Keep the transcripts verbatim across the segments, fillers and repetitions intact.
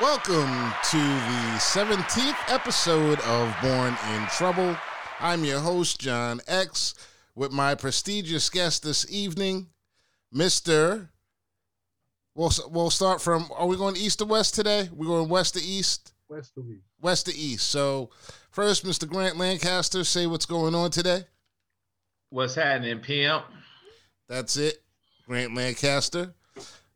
Welcome to the seventeenth episode of Born in Trouble. I'm your host, John X, with my prestigious guest this evening, Mister We'll, we'll start from, are we going east to west today? We're going west to east? West to east. West to east. So first, Mister Grant Lancaster, say what's going on today. What's happening, P M? That's it, Grant Lancaster.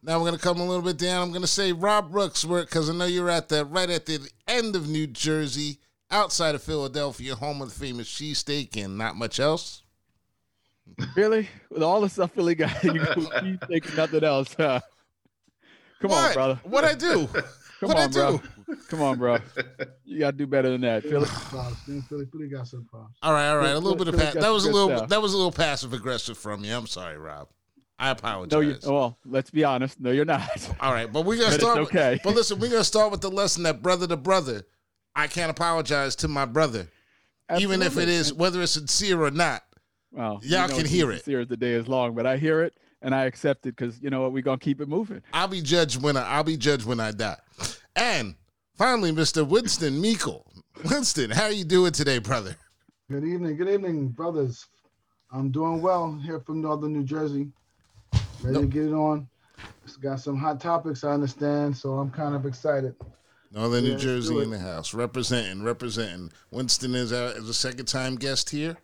Now we're going to come a little bit down. I'm going to say Rob Brooks, because I know you're at the, right at the end of New Jersey, outside of Philadelphia, home of the famous cheesesteak and not much else. Really? With all the stuff Philly got, you go cheesesteak and nothing else, huh? Come what? on, brother. What'd I do? Come What'd on, do? bro. Come on, bro. You got to do better than that. Philly got some problems. All right, all right. A little Philly, bit of pa- that was a little stuff. That was a little passive aggressive from you. I'm sorry, Rob. I apologize. No, you, well, let's be honest. No, you're not. All right, but we're gonna but start. It's okay. With, but listen, we're gonna start with the lesson that brother to brother, I can't apologize to my brother, Absolutely. even if it is whether it's sincere or not. Well, y'all can hear it. Sincere as the day is long, but I hear it. And I accept it because, you know what, we're going to keep it moving. I'll be judged when I I'll be judged when I die. And finally, Mister Winston Meikle. Winston, how are you doing today, brother? Good evening. Good evening, brothers. I'm doing well here from northern New Jersey. Ready nope. to get it on. Just got some hot topics, I understand, so I'm kind of excited. Northern yeah, New Jersey in the house. Representing, representing. Winston is a, is a second-time guest here.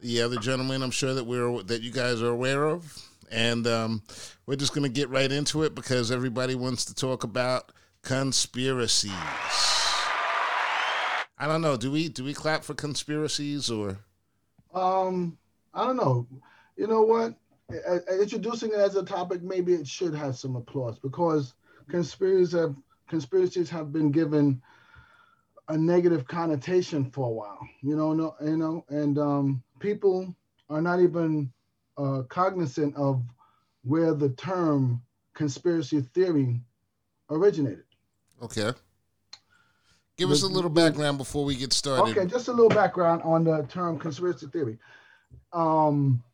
The other gentleman I'm sure that we're that you guys are aware of. And um, we're just going to get right into it because everybody wants to talk about conspiracies. I don't know. Do we do we clap for conspiracies or? Um, I don't know. You know what? I, I, introducing it as a topic, maybe it should have some applause because conspiracies have conspiracies have been given a negative connotation for a while. You know, no, you know, and um, people are not even. Uh, cognizant of where the term conspiracy theory originated. Okay. Give the, us a little background before we get started. Okay, just a little background on the term conspiracy theory. Um,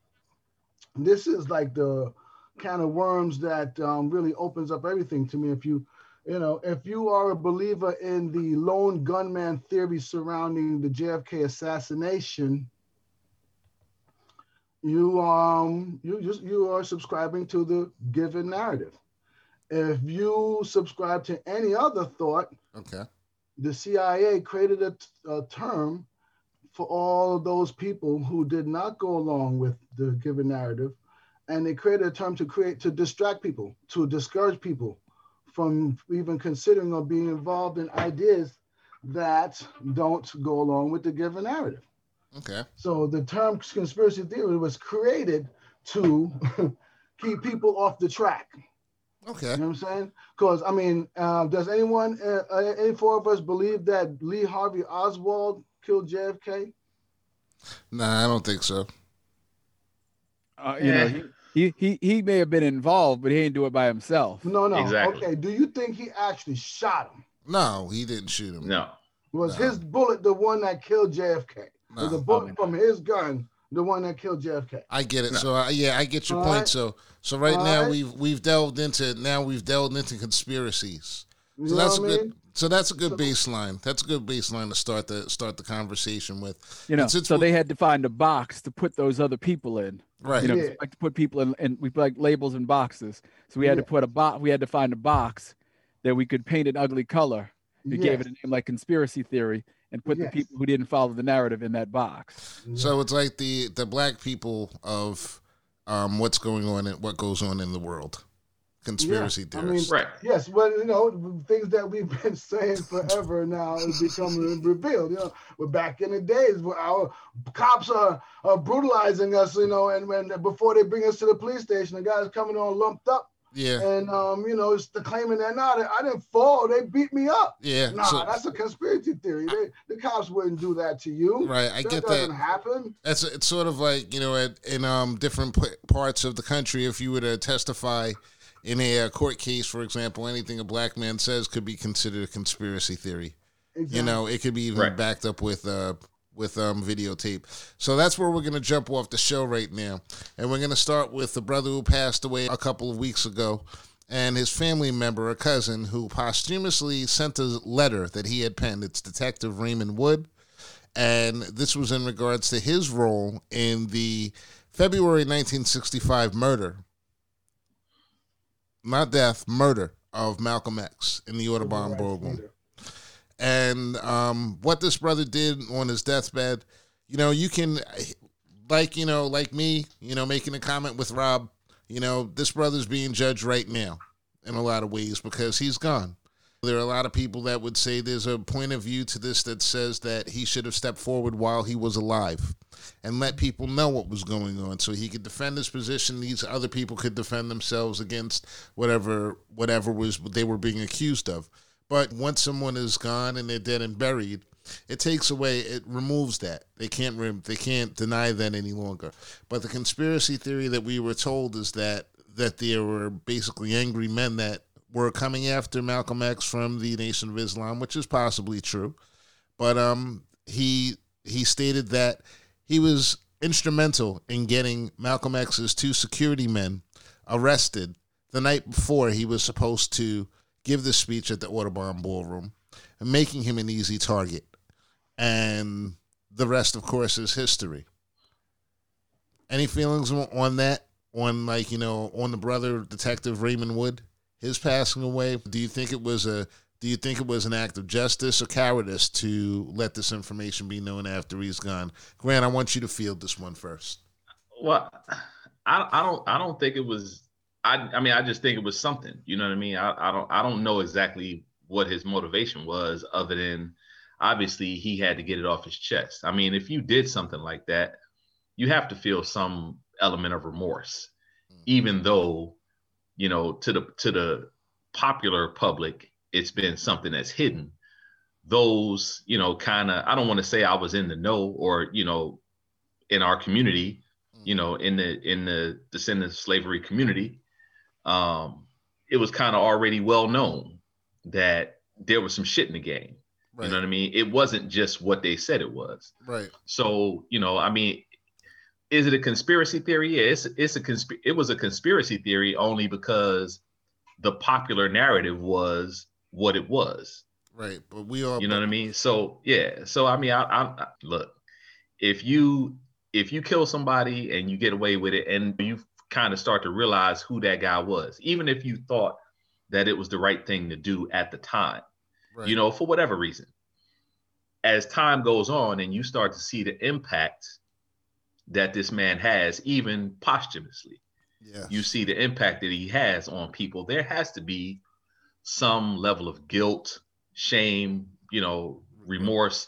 this is like the kind of worms that um, really opens up everything to me. If you, you know, if you are a believer in the lone gunman theory surrounding the J F K assassination, You um you just you are subscribing to the given narrative. If you subscribe to any other thought, okay, the C I A created a, a term for all of those people who did not go along with the given narrative, and they created a term to create to distract people, to discourage people from even considering or being involved in ideas that don't go along with the given narrative. Okay. So the term conspiracy theory was created to keep people off the track. Okay. You know what I'm saying? Because, I mean, uh, does anyone, uh, any four of us believe that Lee Harvey Oswald killed J F K? Nah, I don't think so. Uh, you yeah. know, he, he, he may have been involved, but he didn't do it by himself. No, no. Exactly. Okay. Do you think he actually shot him? No, he didn't shoot him. No. Was no. his bullet the one that killed J F K? No. It was a bullet from his gun, the one that killed J F K. I get it. No. So I, yeah, I get your All point. Right. So so right All now right. we've we've delved into now we've delved into conspiracies. You so that's a good. Mean? So that's a good so, baseline. That's a good baseline to start the start the conversation with. You know, so we, they had to find a box to put those other people in. Right. You know, yeah. like to put people in, and we like labels in boxes. So we had yeah. to put a box. We had to find a box that we could paint an ugly color. We yes. gave it a name like conspiracy theory. And put yes. the people who didn't follow the narrative in that box. So it's like the, the black people of um, what's going on and what goes on in the world. Conspiracy yeah. theorists. I mean, right. Yes, well, you know, things that we've been saying forever now is becoming revealed. You know, we're back in the days where our cops are, are brutalizing us, you know, and when before they bring us to the police station, the guy's coming on lumped up. Yeah, and um, you know, it's the claiming that not nah, I didn't fall, they beat me up. Yeah, nah, so, that's a conspiracy theory. They, the cops wouldn't do that to you, right? I that get doesn't that. Happen. That's it's sort of like you know, at, in um different p- parts of the country, if you were to testify in a uh, court case, for example, anything a black man says could be considered a conspiracy theory. Exactly. You know, it could be even right. backed up with uh with um videotape. So that's where we're going to jump off the show right now. And we're going to start with the brother who passed away a couple of weeks ago. and his family member, a cousin, who posthumously sent a letter that he had penned. It's Detective Raymond Wood. And this was in regards to his role in the February nineteen sixty-five murder, not death, murder of Malcolm X in the Audubon Ballroom. And um, what this brother did on his deathbed, you know, you can, like, you know, like me, you know, making a comment with Rob, you know, this brother's being judged right now in a lot of ways because he's gone. There are a lot of people that would say there's a point of view to this that says that he should have stepped forward while he was alive and let people know what was going on so he could defend his position. These other people could defend themselves against whatever whatever was they were being accused of. But once someone is gone and they're dead and buried, it takes away, it removes that. They can't re- they can't deny that any longer. But the conspiracy theory that we were told is that that there were basically angry men that were coming after Malcolm X from the Nation of Islam, which is possibly true. But um, he he stated that he was instrumental in getting Malcolm X's two security men arrested the night before he was supposed to give the speech at the Audubon Ballroom, and making him an easy target. And the rest, of course, is history. Any feelings on that? On, like, you know, on the brother, Detective Raymond Wood? His passing away, do you think it was a do you think it was an act of justice or cowardice to let this information be known after he's gone? Grant, I want you to field this one first. Well, I, I don't I don't think it was I I mean I just think it was something. You know what I mean? I, I don't I don't know exactly what his motivation was, other than obviously he had to get it off his chest. I mean, if you did something like that, you have to feel some element of remorse, mm-hmm. even though, you know, to the to the popular public, it's been something that's hidden. Those, you know, kind of, I don't want to say I was in the know, or, you know, in our community, you know, in the in the descendants of slavery community, um, it was kind of already well known that there was some shit in the game. Right. You know what I mean? It wasn't just what they said it was. Right. So, you know, I mean, is it a conspiracy theory? Yeah, it's, it's a consp- it was a conspiracy theory only because the popular narrative was what it was. Right, but we all... You know what I mean? So, yeah. So, I mean, I, I look, if you if you kill somebody and you get away with it, and you kind of start to realize who that guy was, even if you thought that it was the right thing to do at the time, right. you know, for whatever reason, as time goes on and you start to see the impact that this man has, even posthumously. Yeah. You see the impact that he has on people. There has to be some level of guilt, shame, you know, remorse,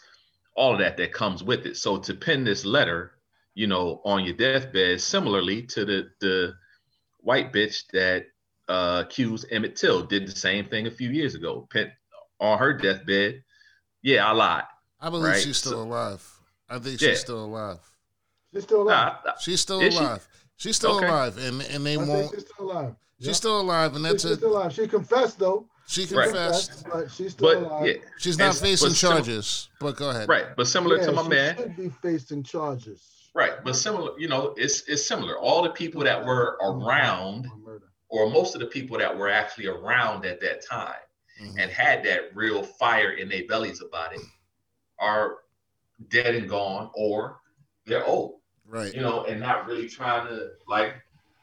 all of that that comes with it. So to pen this letter, you know, on your deathbed, similarly to the, the white bitch that uh, accused Emmett Till, did the same thing a few years ago. Pen, on her deathbed, yeah, I lied. I believe right? she's still so, alive. I think she's yeah. still alive. She's still alive. Nah, she's still alive. She? She's still okay. alive, and and they I won't. She's still alive. She's yeah. still alive, and that's she's it. Still alive. She confessed though. She confessed. Right. But she's still but, alive. Yeah. She's not and, facing charges. Sim- but go ahead. Right, but similar yeah, to my she man. Should be facing charges. Right, but similar. You know, it's it's similar. All the people that were around, or most of the people that were actually around at that time, mm-hmm. and had that real fire in their bellies about it, are dead and gone, or they're old. Right. You know, and not really trying to, like,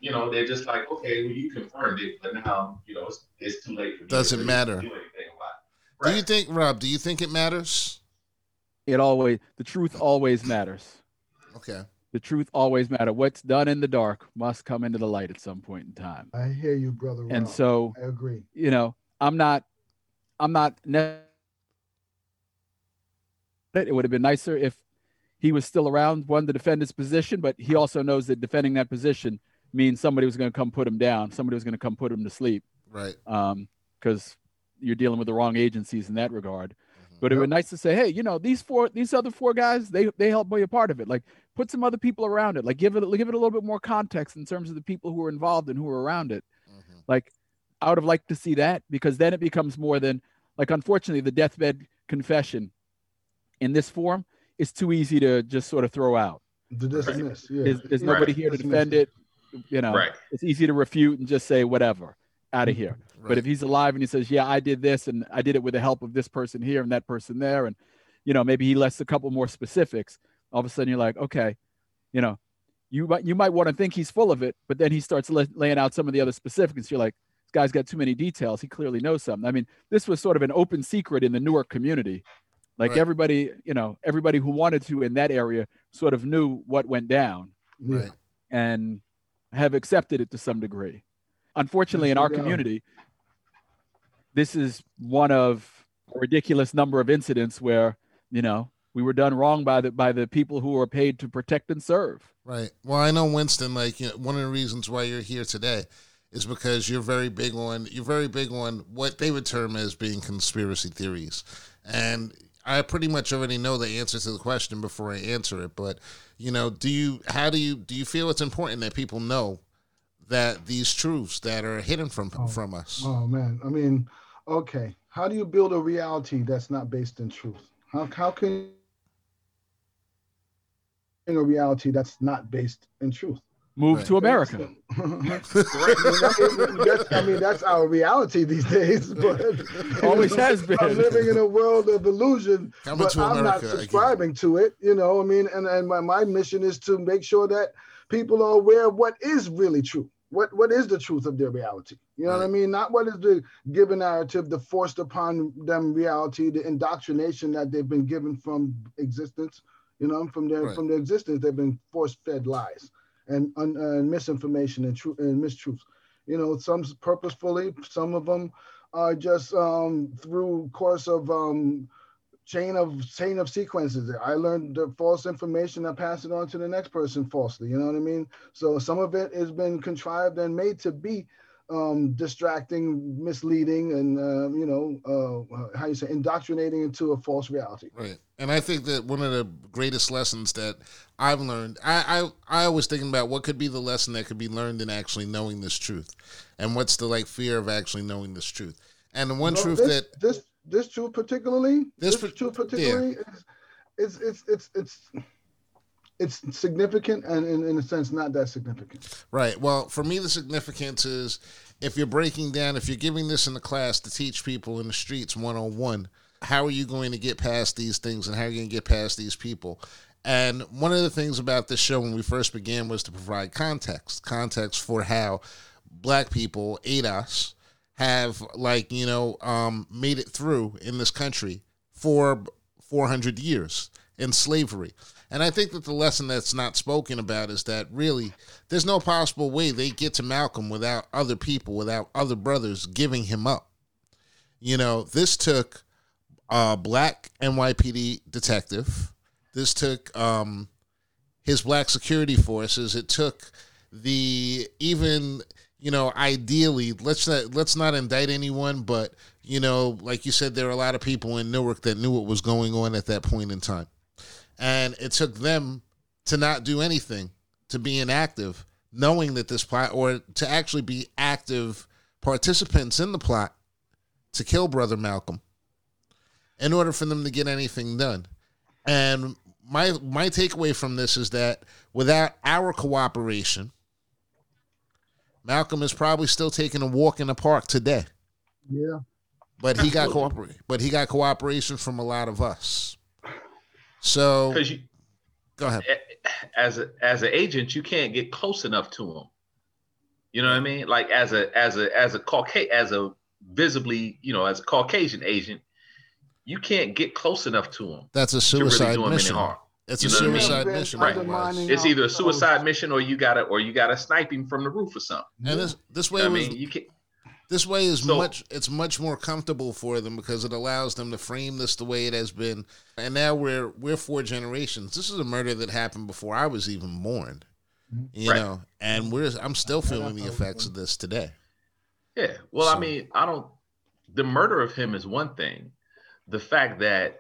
you know, they're just like, okay, well, you confirmed it, but now, you know, it's, it's too late for me. Doesn't matter. Do, anything about it. Right. Do you think, Rob, do you think it matters? It always, the truth always matters. Okay. The truth always matters. What's done in the dark must come into the light at some point in time. I hear you, brother. Rob. And so, I agree. You know, I'm not, I'm not, ne- it would have been nicer if he was still around, one, to defend his position, but he also knows that defending that position means somebody was going to come put him down. Somebody was going to come put him to sleep. Right. Um, because you're dealing with the wrong agencies in that regard. Mm-hmm. But it yep. would be nice to say, hey, you know, these four, these other four guys, they they helped be a part of it. Like, put some other people around it. Like, give it, give it a little bit more context in terms of the people who were involved and who were around it. Mm-hmm. Like, I would have liked to see that, because then it becomes more than, like, unfortunately, the deathbed confession in this form, it's too easy to just sort of throw out. The dismiss, right? yeah. There's, there's right. nobody here to defend it. You know, right. It's easy to refute and just say whatever. out of here. Right. But if he's alive and he says, yeah, I did this and I did it with the help of this person here and that person there, and, you know, maybe he lists a couple more specifics, all of a sudden you're like, okay, you know, you might, you might want to think he's full of it, but then he starts la- laying out some of the other specifics. You're like, this guy's got too many details. He clearly knows something. I mean, this was sort of an open secret in the Newark community. Like right. everybody, you know, everybody who wanted to in that area sort of knew what went down right. and have accepted it to some degree. Unfortunately, in our community, this is one of a ridiculous number of incidents where, you know, we were done wrong by the by the people who are paid to protect and serve. Right. Well, I know, Winston, like, you know, one of the reasons why you're here today is because you're very big on you're very big on what they would term as being conspiracy theories. And I pretty much already know the answer to the question before I answer it, but, you know, do you how do you do you feel it's important that people know that these truths that are hidden from oh, from us? Oh man, I mean, okay, how do you build a reality that's not based in truth? How how can in a reality that's not based in truth? Move right. to America. I mean, that's, I mean, that's our reality these days. But always know, has been. I'm living in a world of illusion, Coming but I'm America not subscribing again. to it. You know, I mean, and, and my, my mission is to make sure that people are aware of what is really true. What what is the truth of their reality? You know right. what I mean? Not what is the given narrative, the forced upon them reality, the indoctrination that they've been given from existence. You know, from their right. from their existence, they've been force fed lies and un, uh, misinformation and truth and mistruths. You know, some purposefully, some of them are just um, through course of um, chain of chain of sequences. I learned the false information, I pass it on to the next person falsely. You know what I mean? So some of it has been contrived and made to be um, distracting, misleading, and uh, you know uh, how you say indoctrinating into a false reality. Right. And I think that one of the greatest lessons that I've learned, I, I, I was thinking about what could be the lesson that could be learned in actually knowing this truth, and what's the like fear of actually knowing this truth. And the one well, truth this, that this this truth particularly this, this truth particularly yeah. is it's it's it's it's it's significant and in, in a sense not that significant. Right. Well, for me, the significance is if you're breaking down, if you're giving this in the class to teach people in the streets one on one. How are you going to get past these things and how are you going to get past these people? And one of the things about this show when we first began was to provide context, context for how black people, A D O S, have like, you know, um, made it through in this country for four hundred years in slavery. And I think that the lesson that's not spoken about is that really there's no possible way they get to Malcolm without other people, without other brothers giving him up. You know, this took... Uh, black N Y P D detective. This took um, his black security forces. It took the even, you know, ideally, let's not let's not indict anyone, but you know, like you said, there were a lot of people in Newark that knew what was going on at that point in time, and it took them to not do anything, to be inactive, knowing that this plot, or to actually be active participants in the plot to kill Brother Malcolm, in order for them to get anything done. And my my takeaway from this is that without our cooperation, Malcolm is probably still taking a walk in the park today. Yeah. But he got cooper- but he got cooperation from a lot of us. So you, go ahead. As a, as an agent, you can't get close enough to him. You know what I mean? Like as a as a as a Cauca- as a visibly, you know, as a Caucasian agent, you can't get close enough to him. That's a suicide really mission. It's you a suicide I mean? mission. Right. It's either a suicide mission or you gotta or you gotta snipe him from the roof or something. And this this way you know was, I mean? you can, this way is so, much it's much more comfortable for them because it allows them to frame this the way it has been. And now we're we're four generations. This is a murder that happened before I was even born. You right. know, and we're I'm still feeling the effects of this today. Yeah. Well, so. I mean, I don't the murder of him is one thing. The fact that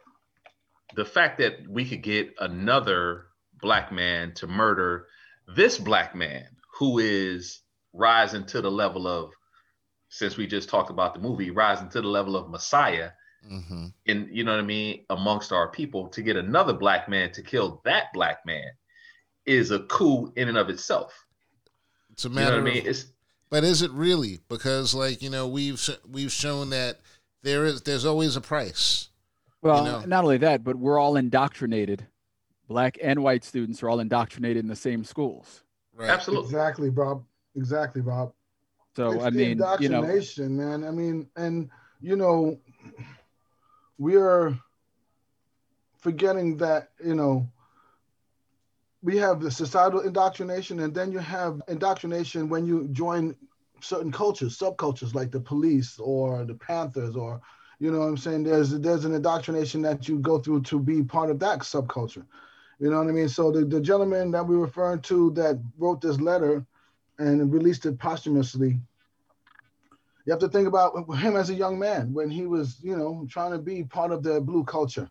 the fact that we could get another black man to murder this black man who is rising to the level of, since we just talked about the movie, rising to the level of Messiah, mm-hmm. in, you know what I mean, amongst our people, to get another black man to kill that black man is a coup in and of itself. It's a matter you know what of I mean? it's But is it really? Because, like, you know, we've we've shown that there is there's always a price. Well, you know? Not only that, but we're all indoctrinated. Black and white students are all indoctrinated in the same schools. Right. Absolutely. Exactly, Bob. Exactly, Bob. So it's I mean, indoctrination, you know, man. I mean, and you know, we are forgetting that, you know, we have the societal indoctrination, and then you have indoctrination when you join certain cultures, subcultures like the police or the Panthers, or, you know what I'm saying? There's there's an indoctrination that you go through to be part of that subculture. You know what I mean? So the, the gentleman that we're referring to that wrote this letter and released it posthumously, you have to think about him as a young man when he was, you know, trying to be part of the blue culture.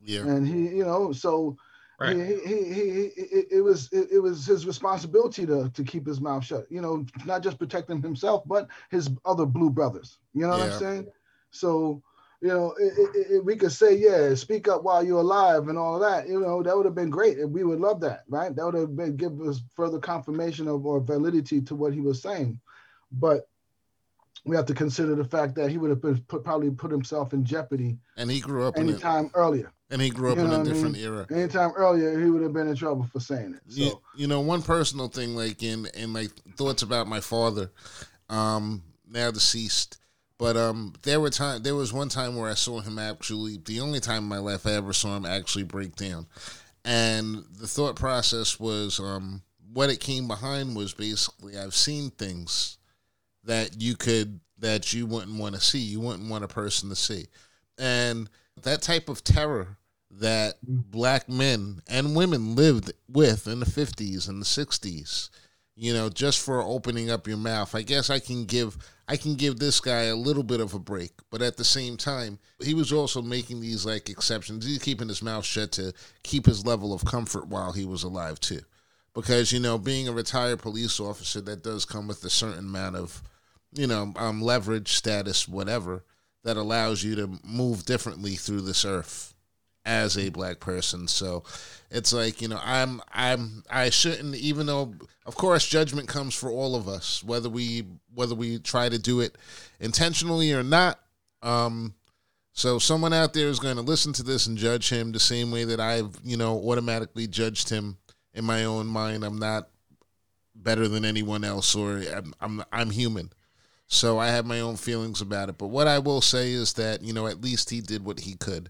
Yeah. And he, you know, so right. he, he, he, he, it, it was, it, it was his responsibility to, to keep his mouth shut, you know, not just protecting himself, but his other blue brothers, you know yeah. what I'm saying? So, you know, it, it, it, we could say, yeah, speak up while you're alive and all of that. You know, that would have been great. We would love that, right? That would have been give us further confirmation of or validity to what he was saying. But we have to consider the fact that he would have been put, probably put himself in jeopardy. And he grew up anytime in a, earlier. And he grew up you know in a different mean? era. Anytime earlier, he would have been in trouble for saying it. So, you, you know, one personal thing, like in in my thoughts about my father, um, now deceased. But um, there were time. There was one time where I saw him actually, the only time in my life I ever saw him actually break down, and the thought process was, um, what it came behind was basically, I've seen things that you could that you wouldn't want to see, you wouldn't want a person to see, and that type of terror that black men and women lived with in the fifties and the sixties. You know, just for opening up your mouth. I guess I can give I can give this guy a little bit of a break, but at the same time, he was also making these like exceptions. He's keeping his mouth shut to keep his level of comfort while he was alive too, because you know, being a retired police officer, that does come with a certain amount of, you know, um, leverage, status, whatever, that allows you to move differently through this earth as a black person. So it's like, you know, I'm, I'm, I shouldn't, even though of course judgment comes for all of us, whether we, whether we try to do it intentionally or not. Um, so someone out there is going to listen to this and judge him the same way that I've, you know, automatically judged him in my own mind. I'm not better than anyone else, or I'm, I'm, I'm human. So I have my own feelings about it. But what I will say is that, you know, at least he did what he could.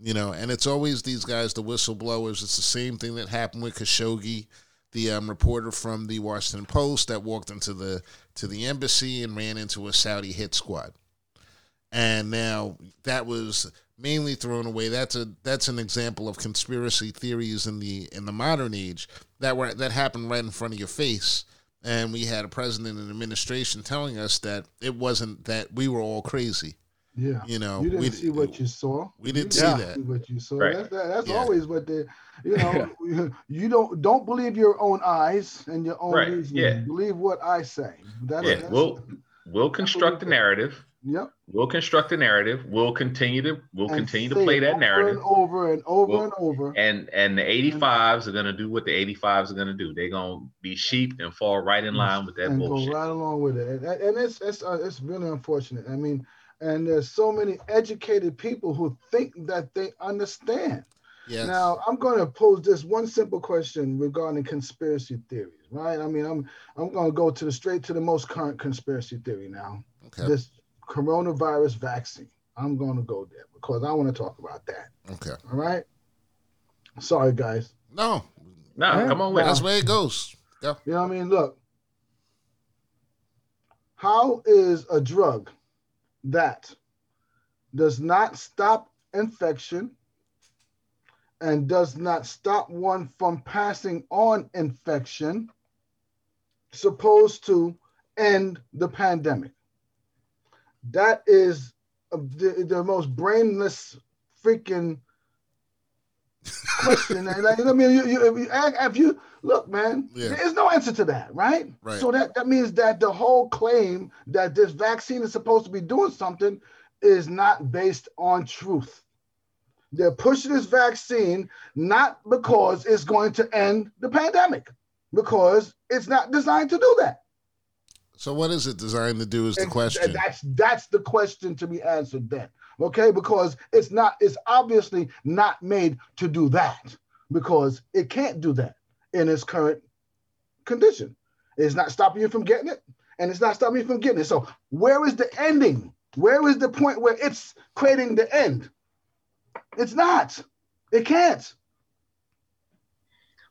You know, and it's always these guys, the whistleblowers. It's the same thing that happened with Khashoggi, the um, reporter from the Washington Post that walked into the to the embassy and ran into a Saudi hit squad. And now that was mainly thrown away. That's a that's an example of conspiracy theories in the in the modern age that were that happened right in front of your face. And we had a president and administration telling us that it wasn't that we were all crazy. Yeah, you know, you didn't we, see what you saw. We didn't you see didn't that. See what you saw. Right. That's, that, that's yeah. always what they, you know, yeah. you don't don't believe your own eyes and your own right. reasoning. Yeah. Believe what I say. That, yeah, that's, we'll we'll construct the narrative. Yep. We'll construct a narrative. We'll continue to we'll and continue to play that over narrative and over and over we'll, and over. And and the eighty-fives are gonna do what the eighty-fives are gonna do. They're gonna be sheep and fall right in line with that and bullshit. Go right along with it, and, and it's it's uh, it's really unfortunate. I mean. And there's so many educated people who think that they understand. Yes. Now, I'm going to pose this one simple question regarding conspiracy theories, right? I mean, I'm I'm going to go to the straight to the most current conspiracy theory now. Okay. This coronavirus vaccine. I'm going to go there because I want to talk about that. Okay. All right. Sorry, guys. No. No, right? Come on with it. That's where it goes. Go. You know what I mean? Look. How is a drug that does not stop infection and does not stop one from passing on infection supposed to end the pandemic? That is the, the most brainless freaking question. And like, I mean, you, you, if, you, if you look, man, yeah. there's no answer to that, right? right? So that that means that the whole claim that this vaccine is supposed to be doing something is not based on truth. They're pushing this vaccine not because it's going to end the pandemic, because it's not designed to do that. So what is it designed to do is the and, question. And that's that's the question to be answered then, okay? Because it's not, it's obviously not made to do that, because it can't do that in its current condition. It's not stopping you from getting it, and it's not stopping you from getting it. So where is the ending? Where is the point where it's creating the end? It's not. It can't.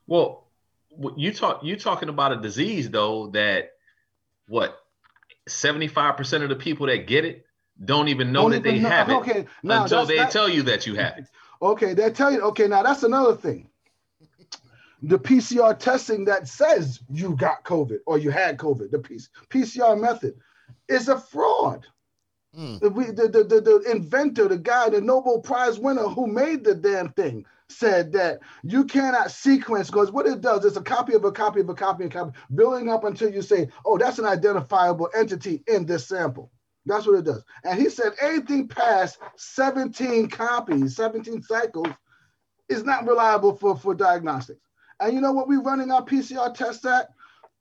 Well, you talk, you're talking about a disease, though, that what, seventy-five percent of the people that get it don't even know don't that even they know. have it okay. now, until they not... tell you that you have it. Okay, they tell you. Okay, now that's another thing. The P C R testing that says you got COVID or you had COVID, the P C R method, is a fraud. Mm. The, the, the, the inventor, the guy, the Nobel Prize winner who made the damn thing said that you cannot sequence, because what it does is a copy of a copy of a copy of a copy, building up until you say, oh, that's an identifiable entity in this sample. That's what it does. And he said anything past seventeen copies, seventeen cycles, is not reliable for, for diagnostics. And you know what we're running our P C R tests at?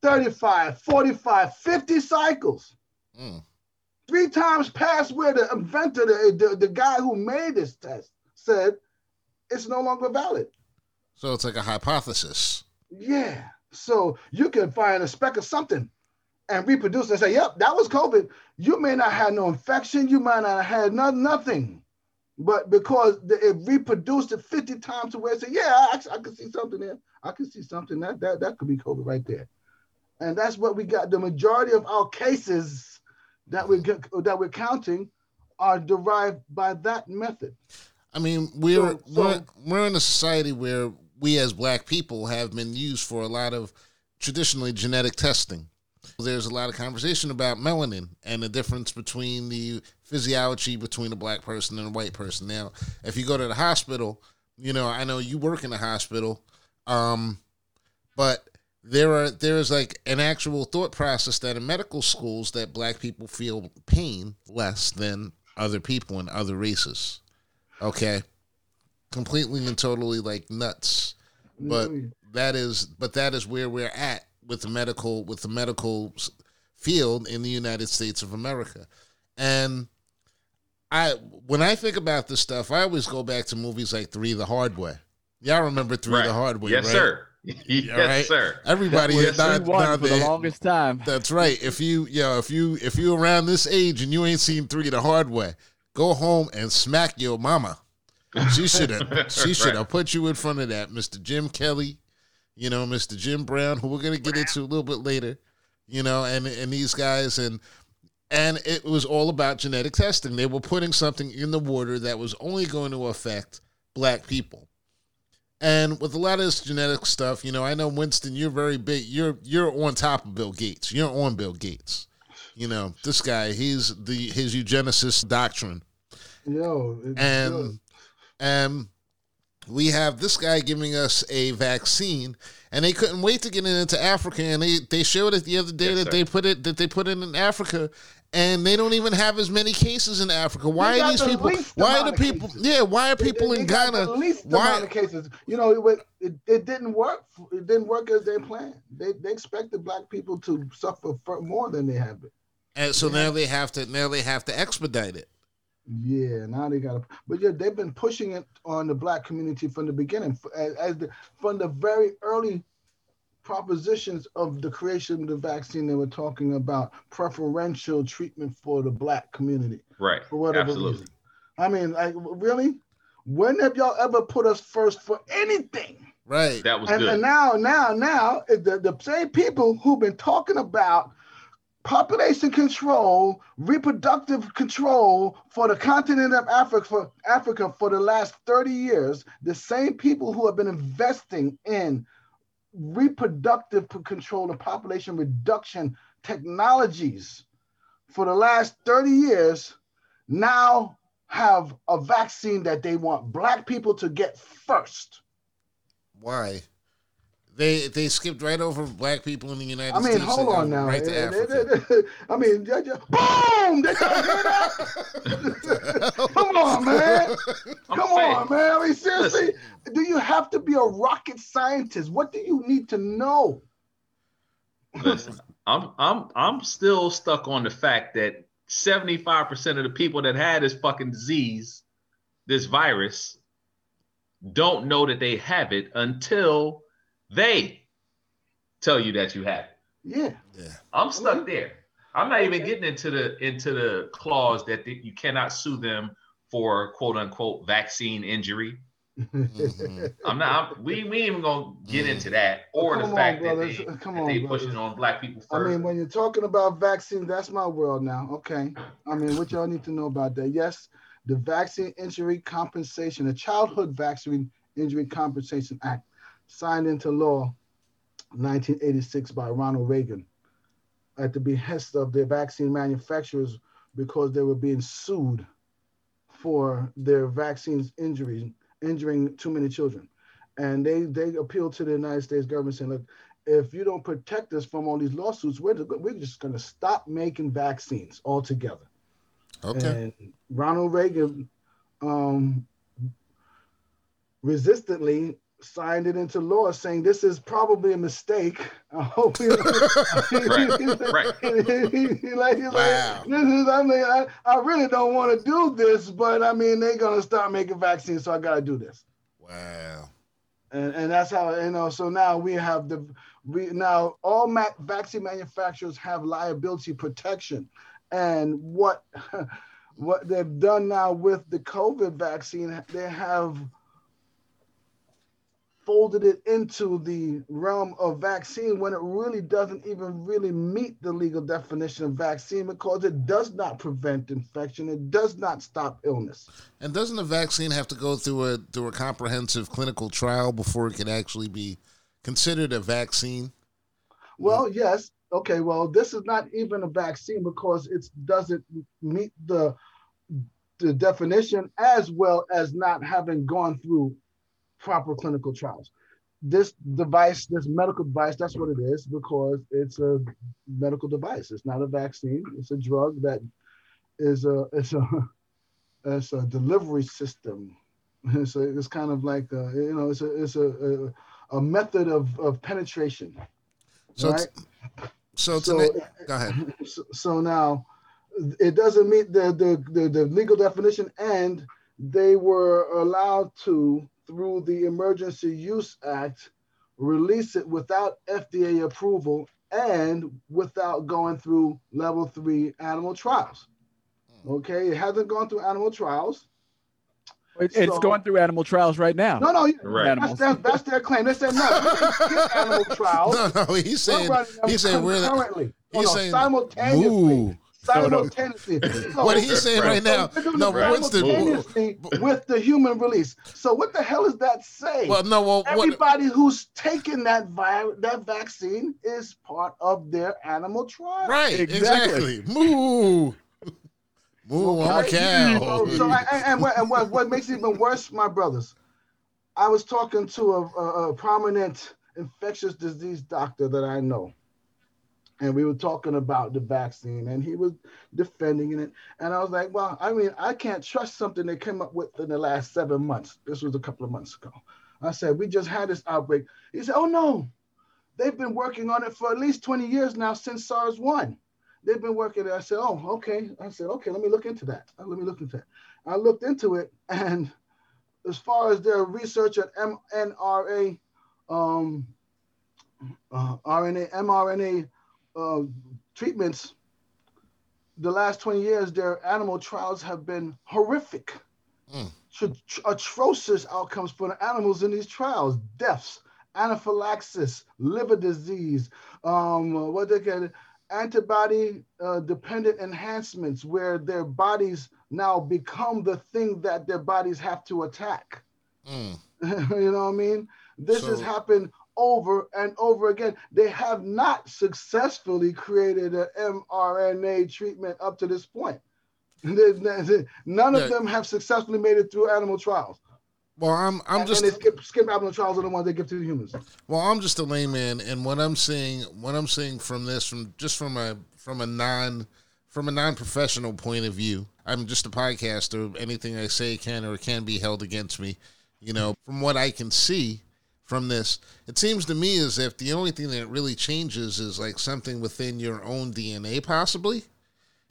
thirty-five, forty-five, fifty cycles. Mm. Three times past where the inventor, the, the, the guy who made this test, said it's no longer valid. So it's like a hypothesis. Yeah. So you can find a speck of something and reproduce it and say, yep, that was COVID. You may not have no infection. You might not have had no, nothing. But because it reproduced it fifty times to where it said, yeah, I, I can see something there. I can see something. That, that, that could be COVID right there. And that's what we got. The majority of our cases that we're, that we're counting are derived by that method. I mean, we're, so, so, we're we're in a society where we as Black people have been used for a lot of traditionally genetic testing. There's a lot of conversation about melanin and the difference between the physiology between a Black person and a white person. Now, if you go to the hospital, you know, I know you work in a hospital, um, but there are there is like an actual thought process that in medical schools that Black people feel pain less than other people in other races. Okay, completely and totally like nuts, but that is but that is where we're at with the medical with the medical field in the United States of America. And I when I think about this stuff, I always go back to movies like Three the Hard Way. Y'all remember Three right. the Hard Way, yes, right? Sir. yes, right? sir. Everybody is not for the longest time. That's right. If you you know, if you if you around this age and you ain't seen Three the Hard Way, go home and smack your mama. She should have. She should have right. put you in front of that, Mister Jim Kelly, you know, Mister Jim Brown, who we're gonna get into a little bit later, you know, and and these guys, and and it was all about genetic testing. They were putting something in the water that was only going to affect Black people. And with a lot of this genetic stuff, you know, I know Winston, you're very big. You're you're on top of Bill Gates. You're on Bill Gates. You know, this guy, he's the his eugenicist doctrine. Yo, and good. and we have this guy giving us a vaccine, and they couldn't wait to get it into Africa, and they, they showed it the other day yes, that sir. they put it that they put it in Africa, and they don't even have as many cases in Africa. Why are these the people? Why are the people? Cases. Yeah, why are people they, they, in they Ghana? The least why? amount of cases. You know, it, it it didn't work. It didn't work as they planned. They they expected Black people to suffer more than they have been. And so now they have to now they have to expedite it. Yeah, now they got to. But yeah, they've been pushing it on the Black community from the beginning, as, as the, from the very early propositions of the creation of the vaccine. They were talking about preferential treatment for the Black community, right? For whatever Absolutely. reason. I mean, like, really? When have y'all ever put us first for anything? Right. That was and, good. And now, now, now, the, the same people who've been talking about population control, reproductive control for the continent of Africa for, Africa for the last thirty years, the same people who have been investing in reproductive control and population reduction technologies for the last thirty years now have a vaccine that they want Black people to get first. Why? They they skipped right over Black people in the United States. I mean, States hold on now. Right to Africa. I mean, they just, boom! They just, Come on, man. Come on, man. I mean, seriously, do you have to be a rocket scientist? What do you need to know? Listen, I'm I'm I'm still stuck on the fact that seventy-five percent of the people that had this fucking disease, this virus, don't know that they have it until they tell you that you have it. Yeah. Yeah. I'm stuck there. I'm not even getting into the into the clause that the, you cannot sue them for quote unquote vaccine injury. Mm-hmm. I'm not. I'm, we we ain't even gonna get into that, or oh, the fact on, that they come that on, they pushing brothers. on black people first. I mean, when you're talking about vaccines, that's my world now. Okay. I mean, what y'all need to know about that? Yes, the Vaccine Injury Compensation, the Childhood Vaccine Injury Compensation Act, signed into law, nineteen eighty-six by Ronald Reagan, at the behest of the vaccine manufacturers because they were being sued for their vaccines injuries. injuring too many children. And they they appealed to the United States government saying, look, if you don't protect us from all these lawsuits, we're, we're just going to stop making vaccines altogether. Okay. And Ronald Reagan um, resistantly signed it into law saying, this is probably a mistake. I hope you know. Right. He's like, right. He, he, like, he's wow. like, this is, I mean, I, I really don't want to do this, but I mean, they're going to start making vaccines, so I got to do this. Wow. And and that's how, you know, so now we have the, we now all ma- vaccine manufacturers have liability protection. And what, what they've done now with the COVID vaccine, they have folded it into the realm of vaccine when it really doesn't even really meet the legal definition of vaccine because it does not prevent infection. It does not stop illness. And doesn't a vaccine have to go through a through a comprehensive clinical trial before it can actually be considered a vaccine? Well, yeah. yes. Okay, well, this is not even a vaccine because it doesn't meet the the definition as well as not having gone through proper clinical trials. This device, this medical device, that's what it is because it's a medical device. It's not a vaccine. It's a drug that is a it's a it's a delivery system. It's a, it's kind of like a, you know it's a it's a a, a method of, of penetration. So right? t- so, so it, go ahead. So, so now it doesn't meet the the, the the legal definition, and they were allowed to, through the Emergency Use Act, release it without F D A approval and without going through level three animal trials. Okay, it hasn't gone through animal trials. It's so, going through animal trials right now. No, no, right. that's, that's, that's their claim. They said no, animal trials. No, no, he's saying he's saying we're currently, he's no, no, saying simultaneously. Ooh. Simultaneously. No, no. So, what he's saying right now, no, simultaneously the... with the human release. So what the hell is that saying? Well, no, well, everybody what... who's taken that vi- that vaccine is part of their animal trial. Right, exactly. exactly. Moo, moo, okay. I'm a cow. So, so I, and what, and what, what makes it even worse, my brothers? I was talking to a, a, a prominent infectious disease doctor that I know. And we were talking about the vaccine, and he was defending it. And I was like, well, I mean, I can't trust something they came up with in the last seven months. This was a couple of months ago. I said, we just had this outbreak. He said, oh, no, they've been working on it for at least twenty years now since SARS one. They've been working. I said, oh, okay. I said, okay, let me look into that. Let me look into that. I looked into it, and as far as their research at mRNA, um, uh, RNA, mRNA, Uh, treatments, the last twenty years, their animal trials have been horrific, mm. tr- tr- atrocious outcomes for the animals in these trials, deaths, anaphylaxis, liver disease, um, what they get, antibody uh, dependent enhancements where their bodies now become the thing that their bodies have to attack. Mm. You know what I mean? This so- has happened over and over again. They have not successfully created an mRNA treatment up to this point. None of yeah. them have successfully made it through animal trials. Well, I'm I'm and, just and they skip, skip animal trials are the ones they give to the humans. Well, I'm just a layman, and what I'm seeing, what I'm seeing from this, from just from a from a non from a non-professional point of view, I'm just a podcaster. Anything I say can or can be held against me. You know, from what I can see. from this, it seems to me as if the only thing that really changes is like something within your own D N A, possibly.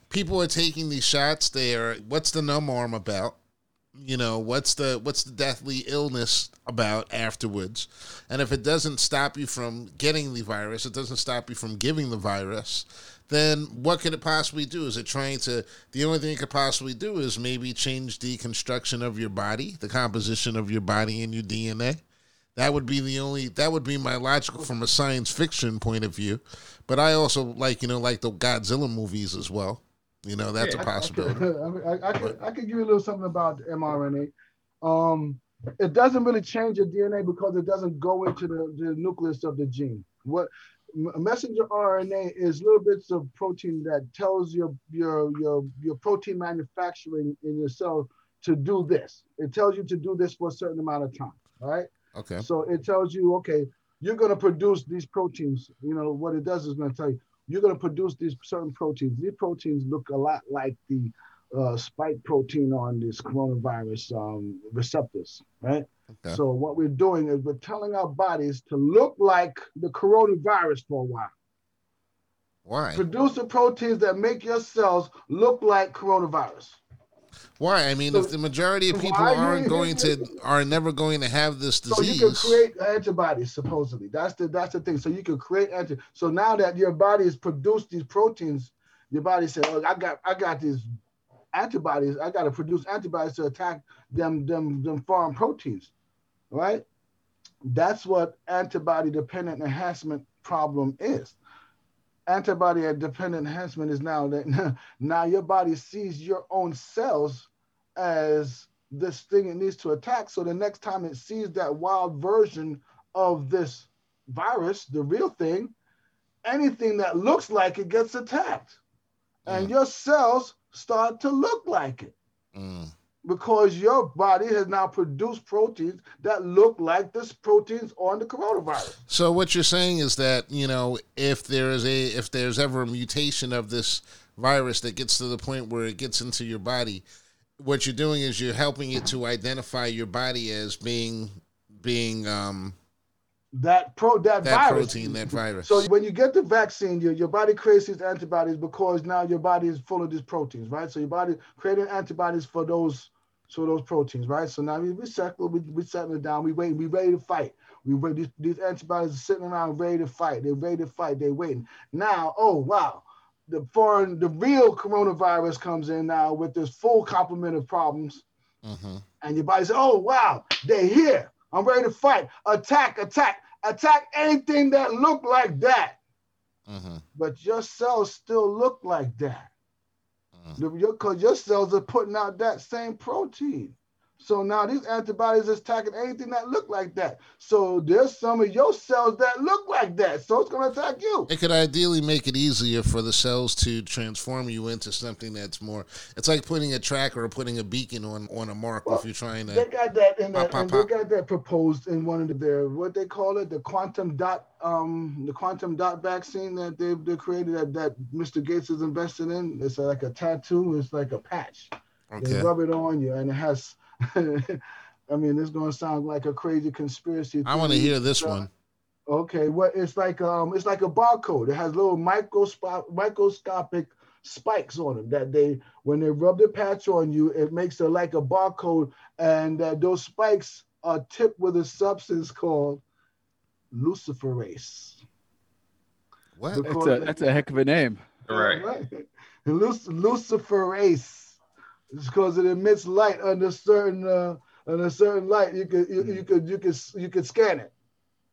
People are taking these shots. They are, what's the numb arm about? You know, what's the what's the deathly illness about afterwards? And if it doesn't stop you from getting the virus, it doesn't stop you from giving the virus, then what could it possibly do? Is it trying to, the only thing it could possibly do is maybe change the construction of your body, the composition of your body and your D N A. That would be the only, that would be my logical from a science fiction point of view. But I also like, you know, like the Godzilla movies as well. You know, that's yeah, a possibility. I, I, I, I, could, I could give you a little something about mRNA. Um, it doesn't really change your D N A because it doesn't go into the, the nucleus of the gene. What messenger R N A is little bits of protein that tells your your your your protein manufacturing in your cell to do this. It tells you to do this for a certain amount of time, right? Okay. So it tells you, okay, you're going to produce these proteins. You know, what it does is going to tell you, you're going to produce these certain proteins. These proteins look a lot like the uh, spike protein on this coronavirus um, receptors, right? Okay. So what we're doing is we're telling our bodies to look like the coronavirus for a while. Why? Produce the proteins that make your cells look like coronavirus. Why? I mean, so, if the majority of people aren't going to, are never going to have this disease. So you can create antibodies, supposedly. That's the that's the thing. So you can create anti. So now that your body has produced these proteins, your body says, "Oh, I got I got these antibodies. I got to produce antibodies to attack them them them foreign proteins, right?" That's what antibody-dependent enhancement problem is. Antibody-dependent enhancement is now that now your body sees your own cells as this thing it needs to attack. So the next time it sees that wild version of this virus, the real thing, anything that looks like it gets attacked. Mm. And your cells start to look like it. Mm. Because your body has now produced proteins that look like this proteins on the coronavirus. So what you're saying is that, you know, if there is a if there's ever a mutation of this virus that gets to the point where it gets into your body, what you're doing is you're helping it to identify your body as being being um that pro that, that virus. protein, that virus. So when you get the vaccine, your, your body creates these antibodies because now your body is full of these proteins, right? So your body creating antibodies for those. So those proteins, right? So now we we settle, we we settle it down. We wait. We ready to fight. We ready. These, these antibodies are sitting around, ready to fight. They're ready to fight. They're waiting. Now, oh wow, the foreign, the real coronavirus comes in now with this full complement of problems, mm-hmm. and your body says, oh wow, they're here. I'm ready to fight. Attack, attack, attack anything that look like that. Mm-hmm. But your cells still look like that. Because your cells are putting out that same protein. So now these antibodies is attacking anything that look like that. So there's some of your cells that look like that. So it's going to attack you. It could ideally make it easier for the cells to transform you into something that's more. It's like putting a tracker or putting a beacon on, on a mark well, if you're trying to. They got that in that. Pop, and pop, they got that proposed in one of their what they call it the quantum dot um the quantum dot vaccine that they've they created that, that Mister Gates is invested in. It's like a tattoo. It's like a patch. Okay. They rub it on you and it has. I mean, it's gonna sound like a crazy conspiracy theory. I want to hear this uh, one. Okay, what well, it's like? Um, it's like a barcode. It has little microsp- microscopic spikes on them that they, when they rub the patch on you, it makes it like a barcode, and uh, those spikes are tipped with a substance called luciferase. What? That's a, that's a heck of a name. All right. right. Luc- luciferase. It's because it emits light under certain uh, under certain light. You could you, mm. you could you could you could scan it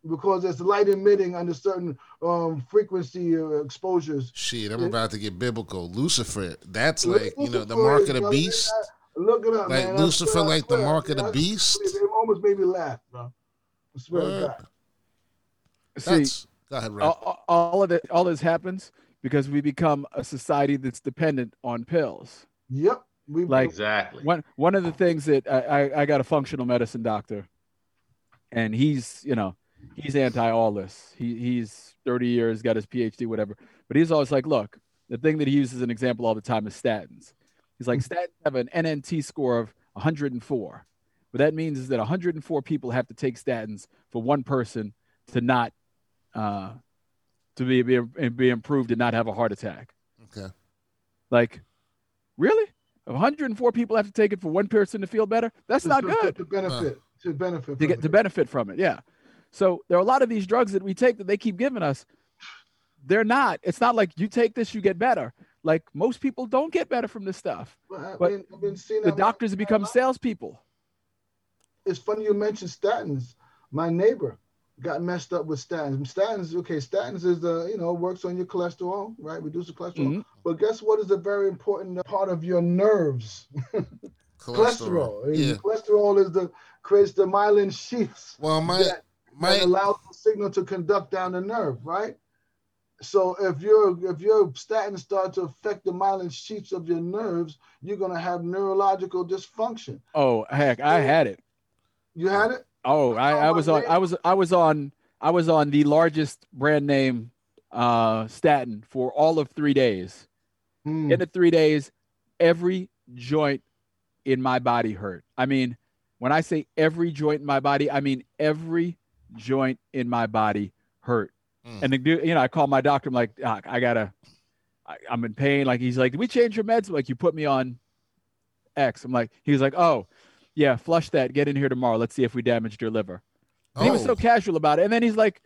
because it's light emitting under certain um, frequency uh, exposures. Shit, I'm it, about to get biblical. Lucifer, that's like Lucifer, you know the mark of the beast. Look it up, like man. Lucifer, swear, like the mark of the beast. It almost made me laugh, bro. I swear to God. That's, See, go ahead, Ray. All, all of the, all this happens because we become a society that's dependent on pills. Yep. We, like exactly one one of the things that I, I I got a functional medicine doctor, and he's you know he's anti all this. He he's thirty years, got his P H D, whatever. But he's always like, look, the thing that he uses as an example all the time is statins. He's like, statins have an N N T score of one hundred four. What that means is that one hundred four people have to take statins for one person to not uh, to be, be be improved and not have a heart attack. Okay. Like, really? one hundred four people have to take it for one person to feel better? That's not good. To benefit, to benefit, to get to benefit from it. Yeah. So there are a lot of these drugs that we take that they keep giving us. They're not. It's not like you take this, you get better. Like, most people don't get better from this stuff. Well, but mean, I've been seeing the doctors have become salespeople. It's funny you mentioned statins. My neighbor got messed up with statins. Statins, okay, statins is the, you know, works on your cholesterol, right? Reduce the cholesterol. Mm-hmm. But guess what is a very important part of your nerves? Cholesterol. Cholesterol. Yeah. Cholesterol is the creates the myelin sheaths. Well, my that, my that allows the signal to conduct down the nerve, right? So if your if your statins start to affect the myelin sheaths of your nerves, you're gonna have neurological dysfunction. Oh heck, I had it. You had it? Oh, I, I was on. I was I was on. I was on the largest brand name uh, statin for all of three days. Mm. In the three days, every joint in my body hurt. I mean, when I say every joint in my body, I mean every joint in my body hurt. Mm. And the, you know, I called my doctor. I'm like, Doc, I gotta. I, I'm in pain. Like, he's like, did we change your meds? I'm like, you put me on X. I'm like, he was like, oh. Yeah, flush that. Get in here tomorrow. Let's see if we damaged your liver. Oh. He was so casual about it. And then he's like,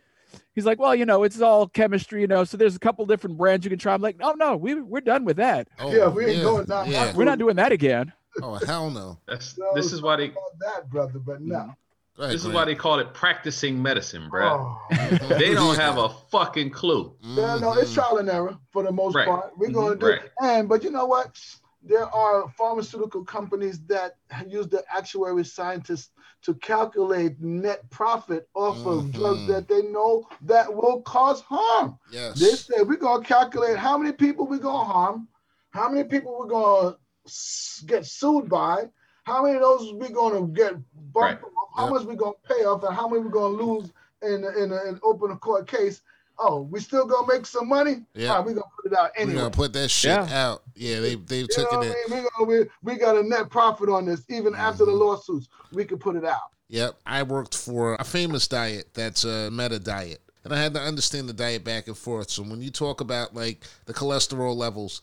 he's like, well, you know, it's all chemistry, you know. So there's a couple different brands you can try. I'm like, no, no, we we're done with that. Oh, yeah, we ain't yeah, going down. Yeah. We're not doing that again. Oh hell no. That's no, this is why they call that, brother. But no, right, this Grant. Is why they call it practicing medicine, Brad. Oh. They don't have a fucking clue. Yeah, no, it's trial and error for the most right. part. We're gonna mm-hmm. do, right. and but you know what? There are pharmaceutical companies that use the actuary scientists to calculate net profit off mm-hmm. of drugs that they know that will cause harm. Yes. They say, we're going to calculate how many people we're going to harm, how many people we're going to get sued by, how many of those we're going to get bumped right. off, how yep. much we're going to pay off, and how many we're going to lose in, in, in an open court case. Oh, we still gonna make some money? Yeah, right, we gonna put it out anyway. We gonna put that shit yeah. out. Yeah, they they you took know it. What I mean? we, gonna, we, we got a net profit on this, even mm-hmm. after the lawsuits. We could put it out. Yep, I worked for a famous diet that's a meta diet, and I had to understand the diet back and forth. So when you talk about like the cholesterol levels,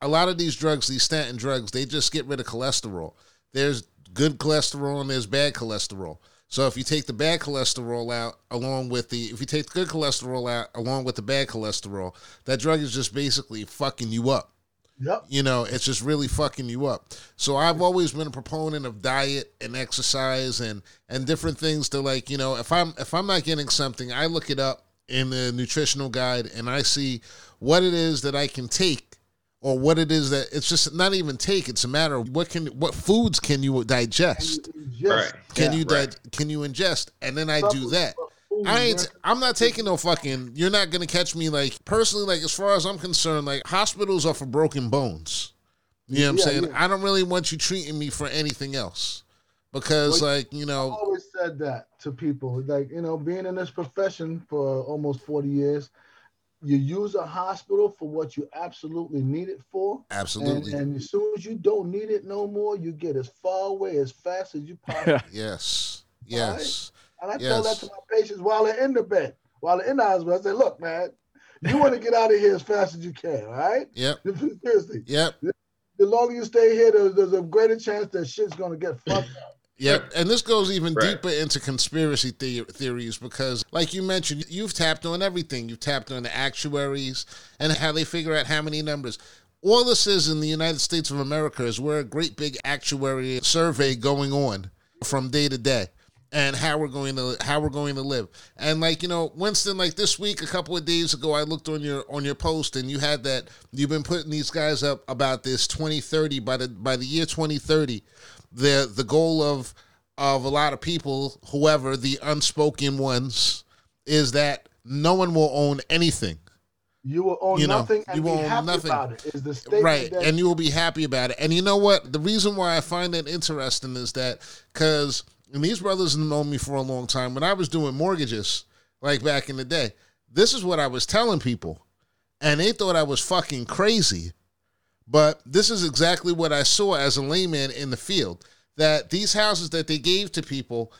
a lot of these drugs, these statin drugs, they just get rid of cholesterol. There's good cholesterol and there's bad cholesterol. So if you take the bad cholesterol out along with the, if you take the good cholesterol out along with the bad cholesterol, that drug is just basically fucking you up. Yep. You know, it's just really fucking you up. So I've always been a proponent of diet and exercise and, and different things to like, you know, if I'm, if I'm not getting something, I look it up in the nutritional guide and I see what it is that I can take or what it is that it's just not even take. It's a matter of what can, what foods can you digest? Yes. Right. Can yeah, you right. di- can you ingest? And then I do that. I ain't I'm not taking no fucking you're not gonna catch me like personally, like as far as I'm concerned, like hospitals are for broken bones. You know what I'm yeah, saying? Yeah. I don't really want you treating me for anything else. Because well, like, you know, I've always said that to people. Like, you know, being in this profession for almost forty years, you use a hospital for what you absolutely need it for. Absolutely. And, and as soon as you don't need it no more, you get as far away as fast as you possibly. Yes. Yes. Right? And I yes. tell that to my patients while they're in the bed, while they're in the hospital. I say, look, man, you want to get out of here as fast as you can, all right? Yep. Seriously. Yep. The longer you stay here, there's, there's a greater chance that shit's going to get fucked up. Yep, and this goes even right. deeper into conspiracy the- theories because, like you mentioned, you've tapped on everything. You've tapped on the actuaries and how they figure out how many numbers. All this is in the United States of America is we're a great big actuary survey going on from day to day and how we're going to how we're going to live. And like, you know, Winston, like this week, a couple of days ago, I looked on your on your post and you had that you've been putting these guys up about this twenty thirty by the by the year twenty thirty. The the goal of of a lot of people, whoever the unspoken ones, is that no one will own anything. You will own you know, nothing and you will be happy nothing. About it. Is the statement right, that- and you will be happy about it. And you know what? The reason why I find that interesting is that because and these brothers have known me for a long time. When I was doing mortgages, like back in the day, this is what I was telling people, and they thought I was fucking crazy. But this is exactly what I saw as a layman in the field. that these houses that they gave to people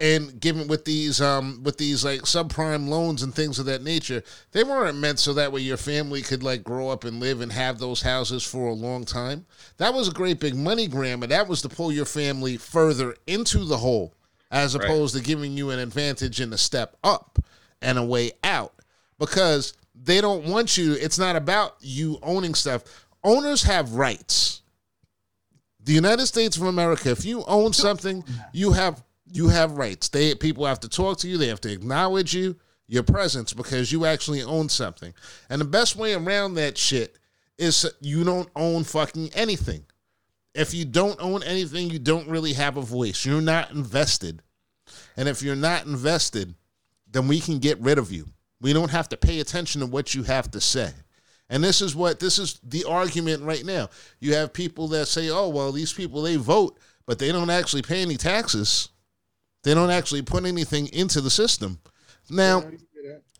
and given with these um with these like subprime loans and things of that nature, they weren't meant so that way your family could like grow up and live and have those houses for a long time. That was a great big money grab, and that was to pull your family further into the hole as opposed right. to giving you an advantage and a step up and a way out, because they don't want you. It's not about you owning stuff. Owners have rights. The United States of America, if you own something, you have you have rights. They people have to talk to you. They have to acknowledge you, your presence, because you actually own something. And the best way around that shit is you don't own fucking anything. If you don't own anything, you don't really have a voice. You're not invested. And if you're not invested, then we can get rid of you. We don't have to pay attention to what you have to say. And this is what, this is the argument right now. You have people that say, oh, well, these people, they vote, but they don't actually pay any taxes. They don't actually put anything into the system. Now,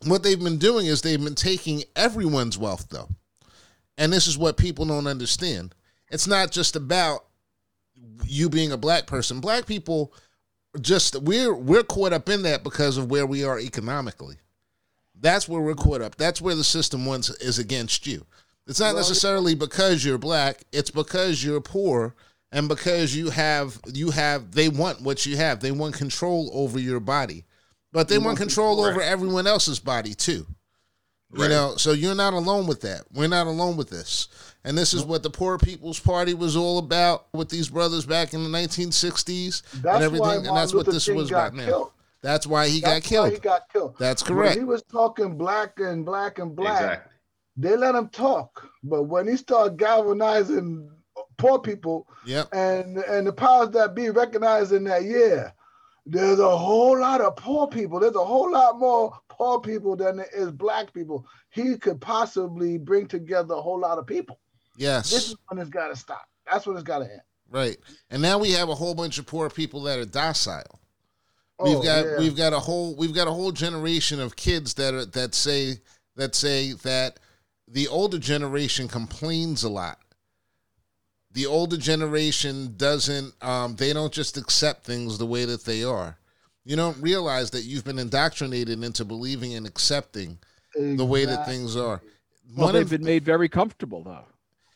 what they've been doing is they've been taking everyone's wealth, though. And this is what people don't understand. It's not just about you being a black person. Black people, just we're we're caught up in that because of where we are economically. That's where we're caught up. That's where the system wants is against you. It's not well, necessarily because you're black. It's because you're poor and because you have, you have, they want what you have. They want control over your body, but they want, want control right. over everyone else's body too. You right. know, so you're not alone with that. We're not alone with this. And this is what the Poor People's Party was all about with these brothers back in the nineteen sixties that's and everything. And that's Luther what this King was about killed. now. That's why he That's got killed. Why he got killed. That's correct. When he was talking black and black and black. Exactly. They let him talk, but when he started galvanizing poor people, yep. and and the powers that be recognizing that, yeah, there's a whole lot of poor people. There's a whole lot more poor people than there is black people. He could possibly bring together a whole lot of people. Yes, this is when it's got to stop. That's when it's got to end. Right, and now we have a whole bunch of poor people that are docile. We've oh, got yeah. we've got a whole we've got a whole generation of kids that are that say that say that the older generation complains a lot. The older generation doesn't um, they don't just accept things the way that they are. You don't realize that you've been indoctrinated into believing and accepting exactly. the way that things are. Well, One they've of, been made very comfortable though.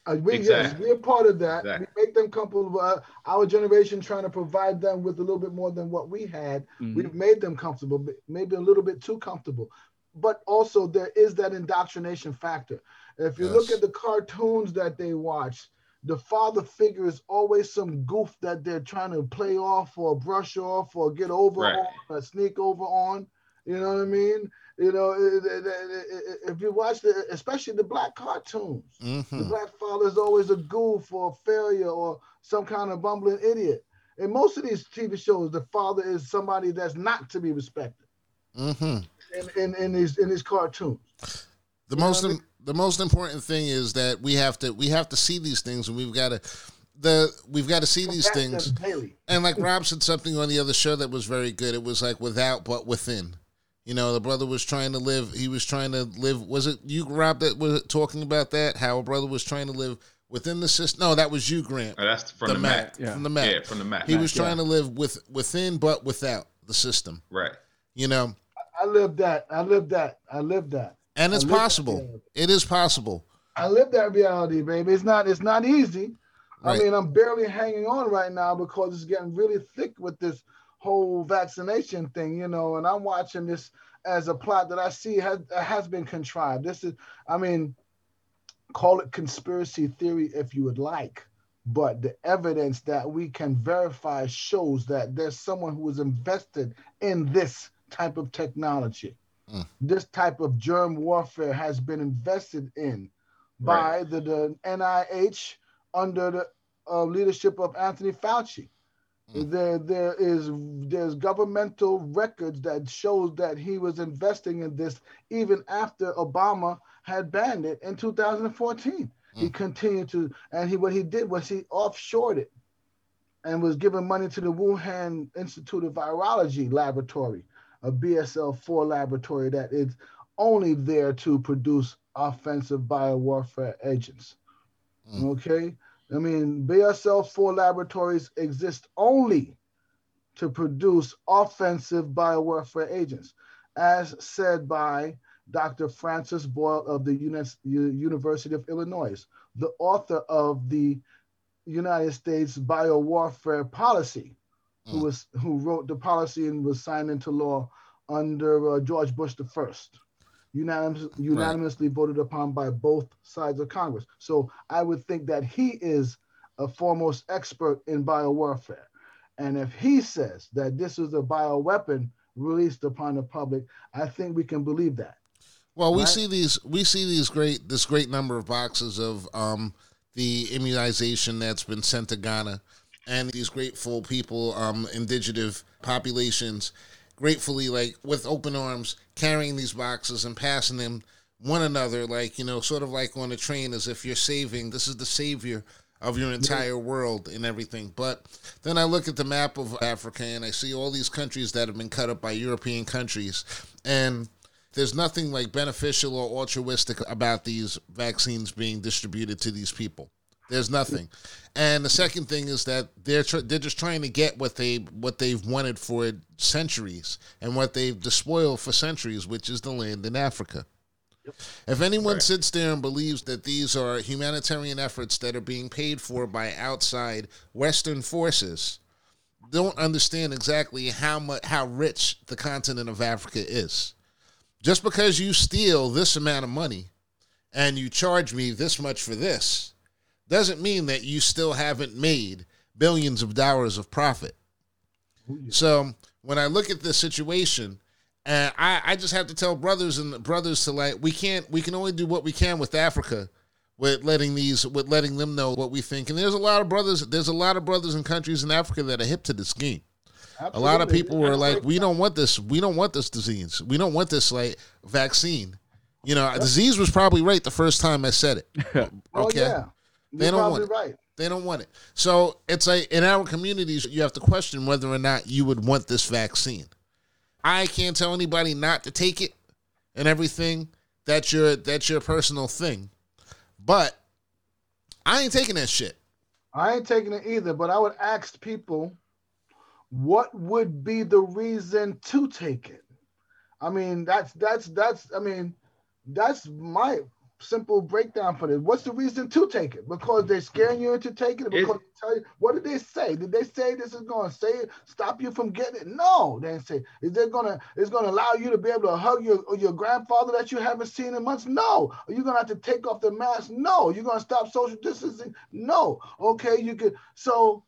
Uh, we, exactly. yes, we're part of that. Exactly. We make them comfortable. Uh, our generation trying to provide them with a little bit more than what we had. Mm-hmm. We've made them comfortable, maybe a little bit too comfortable. But also there is that indoctrination factor. If you yes. look at the cartoons that they watch, the father figure is always some goof that they're trying to play off or brush off or get over right. on or sneak over on. You know what I mean? You know, if you watch, the, especially the black cartoons, mm-hmm. the black father is always a goof or a failure or some kind of bumbling idiot. In most of these T V shows, the father is somebody that's not to be respected. Mm-hmm. In, in in these in these cartoons. The you most I mean? the most important thing is that we have to we have to see these things, and we've got to the we've got to see these that's things. And like Rob said something on the other show that was very good. It was like without but within. You know, the brother was trying to live, he was trying to live, was it you, Rob, that was talking about that? How a brother was trying to live within the system? No, that was you, Grant. Oh, that's from the, the Mac. Yeah. From the Mac. Yeah, from the Mac. He Mac, was trying yeah. to live with within but without the system. Right. You know? I, I lived that. I lived that. I lived that. And it's possible. It is possible. I lived that reality, baby. It's not, it's not easy. Right. I mean, I'm barely hanging on right now because it's getting really thick with this whole vaccination thing, you know, and I'm watching this as a plot that I see has, has been contrived. This is, I mean, call it conspiracy theory if you would like, but the evidence that we can verify shows that there's someone who is invested in this type of technology. Mm. This type of germ warfare has been invested in by right. the, the N I H under the uh, leadership of Anthony Fauci. There, there is there's governmental records that shows that he was investing in this even after Obama had banned it in two thousand fourteen. Mm. He continued to, and he what he did was he offshored it, and was giving money to the Wuhan Institute of Virology laboratory, a B S L four laboratory that is only there to produce offensive biowarfare agents. Mm. Okay. I mean, B S L four laboratories exist only to produce offensive biowarfare agents, as said by Doctor Francis Boyle of the University of Illinois, the author of the United States Biowarfare Policy, mm. who was who wrote the policy and was signed into law under uh, George Bush the First, unanimous, unanimously right. voted upon by both sides of Congress. So I would think that he is a foremost expert in biowarfare. And if he says that this is a bioweapon released upon the public, I think we can believe that. Well, we right? see these we see these great this great number of boxes of um, the immunization that's been sent to Ghana, and these grateful people, um, indigenous populations, gratefully, like with open arms, carrying these boxes and passing them one another, like, you know, sort of like on a train, as if you're saving. This is the savior of your entire world and everything. But then I look at the map of Africa and I see all these countries that have been cut up by European countries. And there's nothing like beneficial or altruistic about these vaccines being distributed to these people. There's nothing. And the second thing is that they're tr- they're just trying to get what they what they've wanted for centuries and what they've despoiled for centuries, which is the land in Africa. If anyone right. sits there and believes that these are humanitarian efforts that are being paid for by outside Western forces, don't understand exactly how much, how rich the continent of Africa is. Just because you steal this amount of money and you charge me this much for this doesn't mean that you still haven't made billions of dollars of profit. So when I look at this situation, and I, I just have to tell brothers and brothers to like, we can't, we can only do what we can with Africa, with letting these, with letting them know what we think. And there's a lot of brothers, there's a lot of brothers in countries in Africa that are hip to the scheme. Absolutely. A lot of people were like, we don't want this, we don't want this disease, we don't want this like vaccine. You know, yep. disease was probably right the first time I said it. Okay, oh, yeah. You're they don't want it. Right. They don't want it. So it's like in our communities, you have to question whether or not you would want this vaccine. I can't tell anybody not to take it and everything. That's your that's your personal thing. But I ain't taking that shit. I ain't taking it either, but I would ask people what would be the reason to take it. I mean, that's that's that's I mean, that's my simple breakdown for this. What's the reason to take it? Because they're scaring you into taking it? Because they tell you, what did they say? Did they say this is going to say stop you from getting it? No, they didn't say. Is they gonna? It's going to allow you to be able to hug your your grandfather that you haven't seen in months? No. Are you going to have to take off the mask? No. You're going to stop social distancing? No. Okay, you could. So,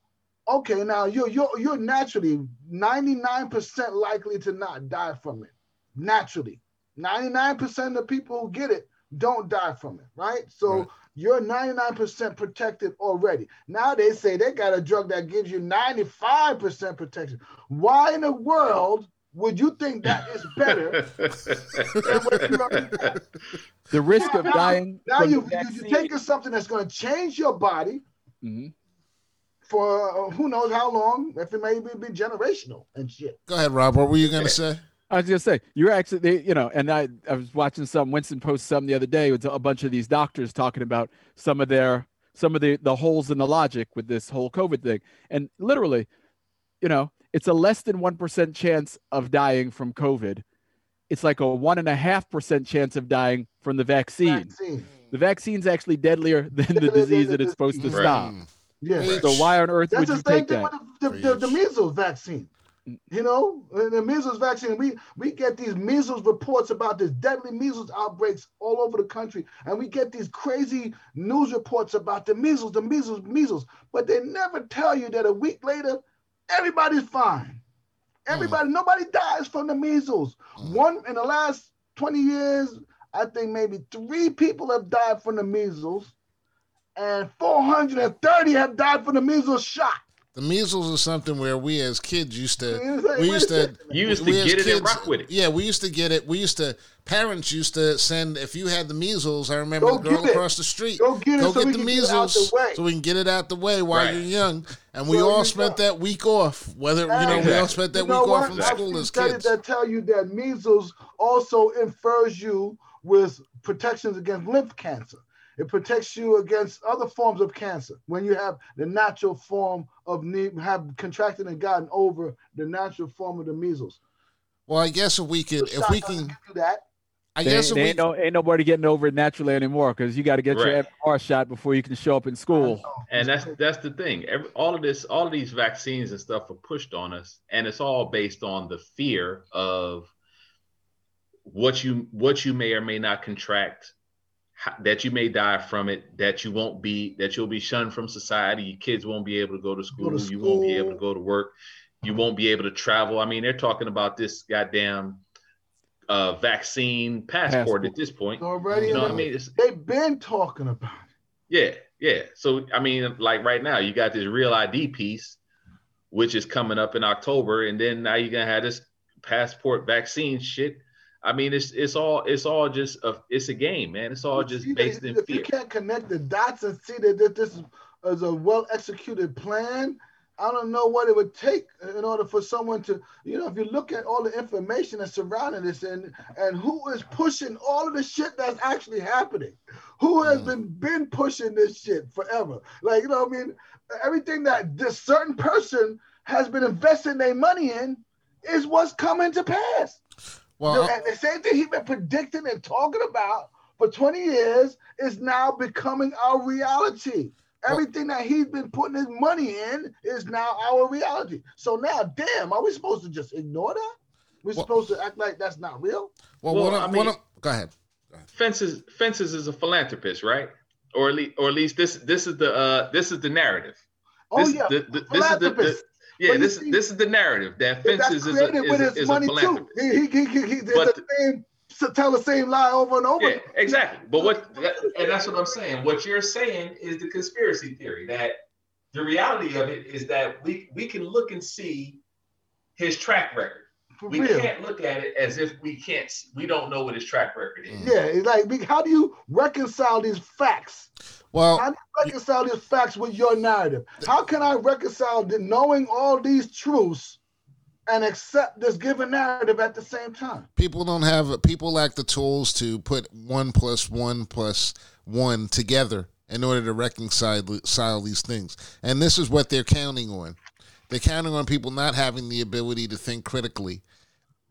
okay, now you're you're you're naturally ninety-nine percent likely to not die from it. Naturally, ninety-nine percent of the people who get it don't die from it, right? So right. you're ninety-nine percent protected already. Now they say they got a drug that gives you ninety-five percent protection. Why in the world would you think that is better than what you already got? The risk now, of dying. Now, now you, you're taking something that's going to change your body mm-hmm. for uh, who knows how long, if it may be, be generational and shit. Go ahead, Rob. What were you going to say? I was gonna say you're actually, they, you know, and I, I was watching some Winston Post some the other day with a bunch of these doctors talking about some of their some of the the holes in the logic with this whole COVID thing, and literally, you know, it's a less than one percent chance of dying from COVID. It's like a one and a half percent chance of dying from the vaccine. vaccine. The vaccine's actually deadlier than the disease that it's supposed to right. stop. Yeah. So why on earth That's would you take that? That's the same thing with the, the, the, the measles vaccine. You know, the measles vaccine, we, we get these measles reports about these deadly measles outbreaks all over the country. And we get these crazy news reports about the measles, the measles, measles. But they never tell you that a week later, everybody's fine. Everybody, mm. nobody dies from the measles. Mm. One in the last twenty years, I think maybe three people have died from the measles. And four hundred thirty have died from the measles shot. The measles is something where we as kids used to, we used to, you used to get it and rock with it. Yeah, we used to get it. We used to, parents used to send, if you had the measles, I remember the girl across the street, go get the measles so we can get it out the way while you're young. And we all spent that week off, whether, you know, we all spent that week off from school as kids. That tell you that measles also infers you with protections against lymph cancer. It protects you against other forms of cancer. When you have the natural form of need, have contracted and gotten over the natural form of the measles. Well, I guess if we could, if we can do that, I guess if we ain't, no, ain't nobody getting over it naturally anymore, because you got to get right. your M M R shot before you can show up in school. And that's that's the thing. Every, all of this, all of these vaccines and stuff are pushed on us, and it's all based on the fear of what you what you may or may not contract, that you may die from it, that you won't be, that you'll be shunned from society. Your kids won't be able to go to school. Go to school. You won't be able to go to work. You won't be able to travel. I mean, they're talking about this goddamn uh, vaccine passport, passport at this point. Already, you know what I mean? It's, they've been talking about it. Yeah, yeah. So, I mean, like right now, you got this Real I D piece, which is coming up in October, and then now you're going to have this passport vaccine shit. I mean, it's it's all it's all just a it's a game, man. It's all just based in fear. If you can't connect the dots and see that this is a well executed plan, I don't know what it would take in order for someone to, you know, if you look at all the information that's surrounding this and and who is pushing all of the shit that's actually happening, who has mm. been been pushing this shit forever, like, you know what I mean, everything that this certain person has been investing their money in is what's coming to pass. Well, and the same thing he's been predicting and talking about for twenty years is now becoming our reality. Everything well, that he's been putting his money in is now our reality. So now, damn, are we supposed to just ignore that? We're well, supposed to act like that's not real? Well, well what I, I mean, what I, go ahead. Go ahead. Fences, Fences is a philanthropist, right? Or at least, or at least this this is the uh, this is the narrative. Oh this, yeah, the, the, philanthropist. This is the, the, Yeah, this see, is this is the narrative that Fences is a, is, a, is a philanthropist. He, he, he, he, he but, the same, so tell the same lie over and over. Yeah, exactly. But what, that, and that's what I'm saying. What you're saying is the conspiracy theory, that the reality of it is that we, we can look and see his track record. For we real. Can't look at it as if we can't. We don't know what his track record is. Yeah, it's like, how do you reconcile these facts? Well, how do you reconcile these facts with your narrative? How can I reconcile the knowing all these truths and accept this given narrative at the same time? People don't have, people lack the tools to put one plus one plus one together in order to reconcile these things. And this is what they're counting on. They're counting on people not having the ability to think critically,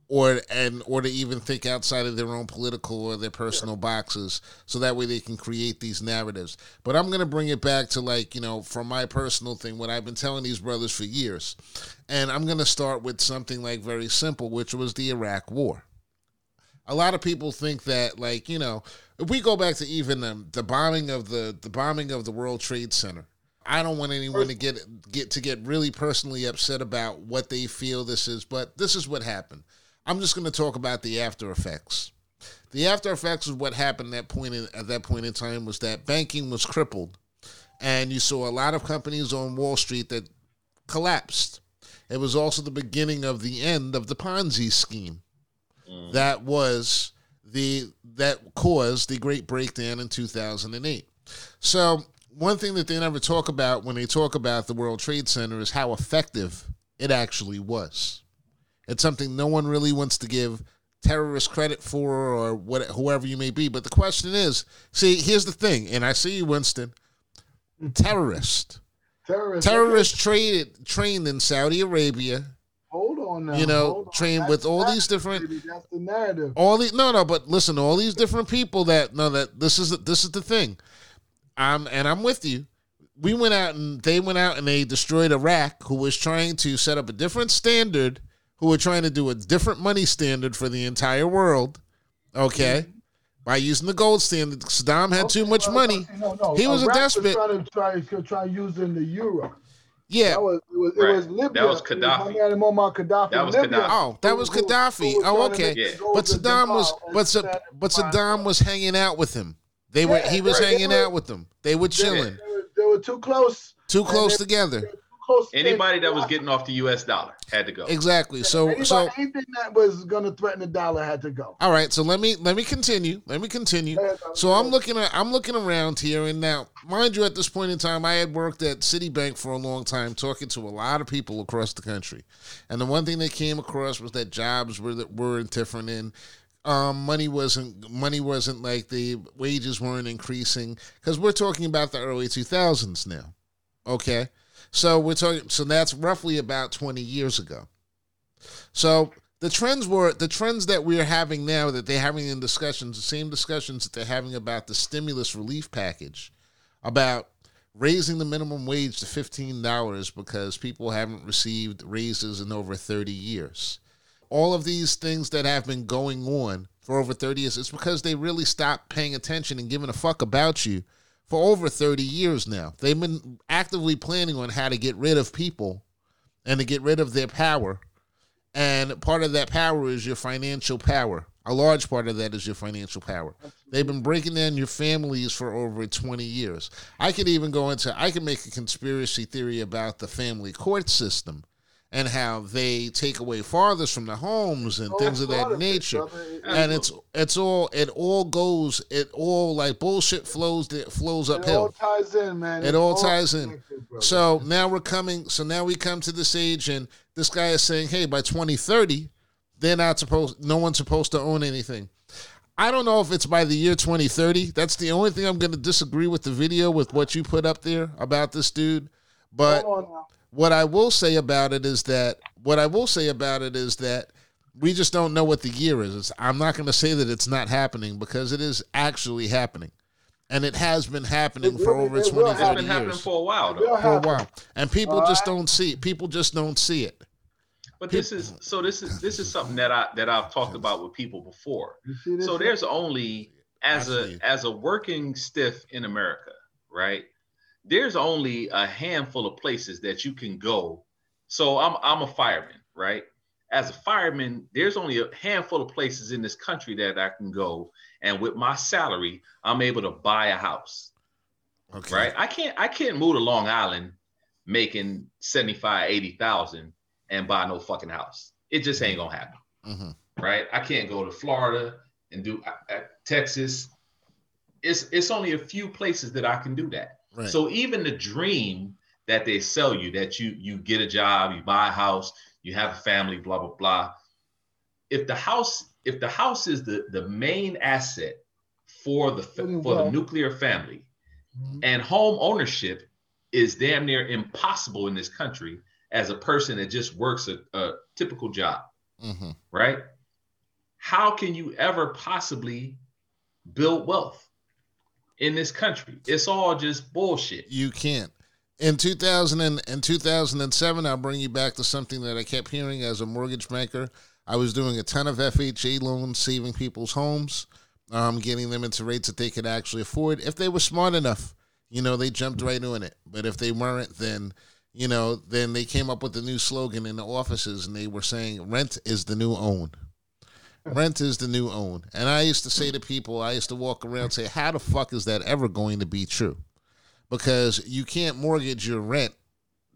or and or to even think outside of their own political or their personal boxes, so that way they can create these narratives. But I'm going to bring it back to, like, you know, from my personal thing, what I've been telling these brothers for years. And I'm going to start with something like very simple, which was the Iraq War. A lot of people think that, like, you know, if we go back to even the, the bombing of the the bombing of the World Trade Center, I don't want anyone to get get to get really personally upset about what they feel this is, but this is what happened. I'm just going to talk about the after effects. The after effects of what happened at that point in, at that point in time was that banking was crippled, and you saw a lot of companies on Wall Street that collapsed. It was also the beginning of the end of the Ponzi scheme. Mm. That was the that caused the great breakdown in two thousand eight. So one thing that they never talk about when they talk about the World Trade Center is how effective it actually was. It's something no one really wants to give terrorists credit for, or what, whoever you may be. But the question is, see, here's the thing, and I see you, Winston. Terrorist. Terrorist. Terrorist traded, trained in Saudi Arabia. Hold on now. You know, trained with all these different. That's the narrative. All these, no, no, but listen, all these different people that, no, that this is, this is the thing. I'm, and I'm with you. We went out and they went out and they destroyed Iraq, who was trying to set up a different standard, who were trying to do a different money standard for the entire world, okay, mm-hmm. by using the gold standard. Saddam had okay, too much well, money. No, no. He was Iraq a despot. Was trying to try, try using the euro. Yeah. That was, it was, right. it was Libya. That was Gaddafi. That was Gaddafi. That was Gaddafi. Oh, that was Gaddafi. Oh, okay. Yeah. But Saddam was but, but Saddam was hanging out with him. They were. Yeah, he was right. hanging were, out with them. They were chilling. They were, they were too close. Too close they, together. Anybody that was getting off the U S dollar had to go. Exactly. So, Anybody, so anything that was going to threaten the dollar had to go. All right. So let me let me continue. Let me continue. So I'm looking at I'm looking around here, and now, mind you, at this point in time, I had worked at Citibank for a long time, talking to a lot of people across the country, and the one thing they came across was that jobs were that were different in Um, money wasn't money wasn't like the wages weren't increasing, because we're talking about the early two thousands now. Okay, so we're talking so that's roughly about twenty years ago. So the trends were the trends that we're having now, that they're having in discussions, the same discussions that they're having about the stimulus relief package, about raising the minimum wage to fifteen dollars because people haven't received raises in over thirty years. All of these things that have been going on for over thirty years, it's because they really stopped paying attention and giving a fuck about you for over thirty years now. They've been actively planning on how to get rid of people and to get rid of their power. And part of that power is your financial power. A large part of that is your financial power. They've been breaking down your families for over twenty years. I could even go into, I could make a conspiracy theory about the family court system and how they take away fathers from the homes and oh, things of that nature. Of it, and it's it's all it all goes it all like bullshit flows that flows it uphill. It all ties in, man. It, it all, all ties in. So now we're coming. So now we come to this age, and this guy is saying, "Hey, by twenty thirty, they're not supposed. No one's supposed to own anything." I don't know if it's by the year twenty thirty. That's the only thing I'm going to disagree with the video with what you put up there about this dude, but. Hold on now. What I will say about it is that what I will say about it is that we just don't know what the year is. It's, I'm not going to say that it's not happening, because it is actually happening, and it has been happening it for really, over it twenty, thirty years. It's been happening for a while, though. For a while, and people All just right. don't see it. People just don't see it. But people, this is so. This is this is something that I that I've talked about with people before. So there's only as a as a working stiff in America, right? There's only a handful of places that you can go. So I'm I'm a fireman, right? As a fireman, there's only a handful of places in this country that I can go, and with my salary, I'm able to buy a house. Okay. Right? I can't I can't move to Long Island making seventy-five, eighty thousand and buy no fucking house. It just ain't gonna happen. Mm-hmm. Right? I can't go to Florida and do uh, Texas. It's it's only a few places that I can do that. Right. So even the dream that they sell you, that you you get a job, you buy a house, you have a family, blah, blah, blah. If the house, if the house is the, the main asset for the for the nuclear family, mm-hmm. and home ownership is damn near impossible in this country as a person that just works a, a typical job, mm-hmm. right? How can you ever possibly build wealth in this country? It's all just bullshit. You can't. In two thousand and two thousand seven, I'll bring you back to something that I kept hearing as a mortgage banker. I was doing a ton of F H A loans, saving people's homes, um, getting them into rates that they could actually afford. If they were smart enough, you know, they jumped right on it. But if they weren't, then, you know, then they came up with a new slogan in the offices, and they were saying, rent is the new own. Rent is the new own. And I used to say to people, I used to walk around and say, how the fuck is that ever going to be true? Because you can't mortgage your rent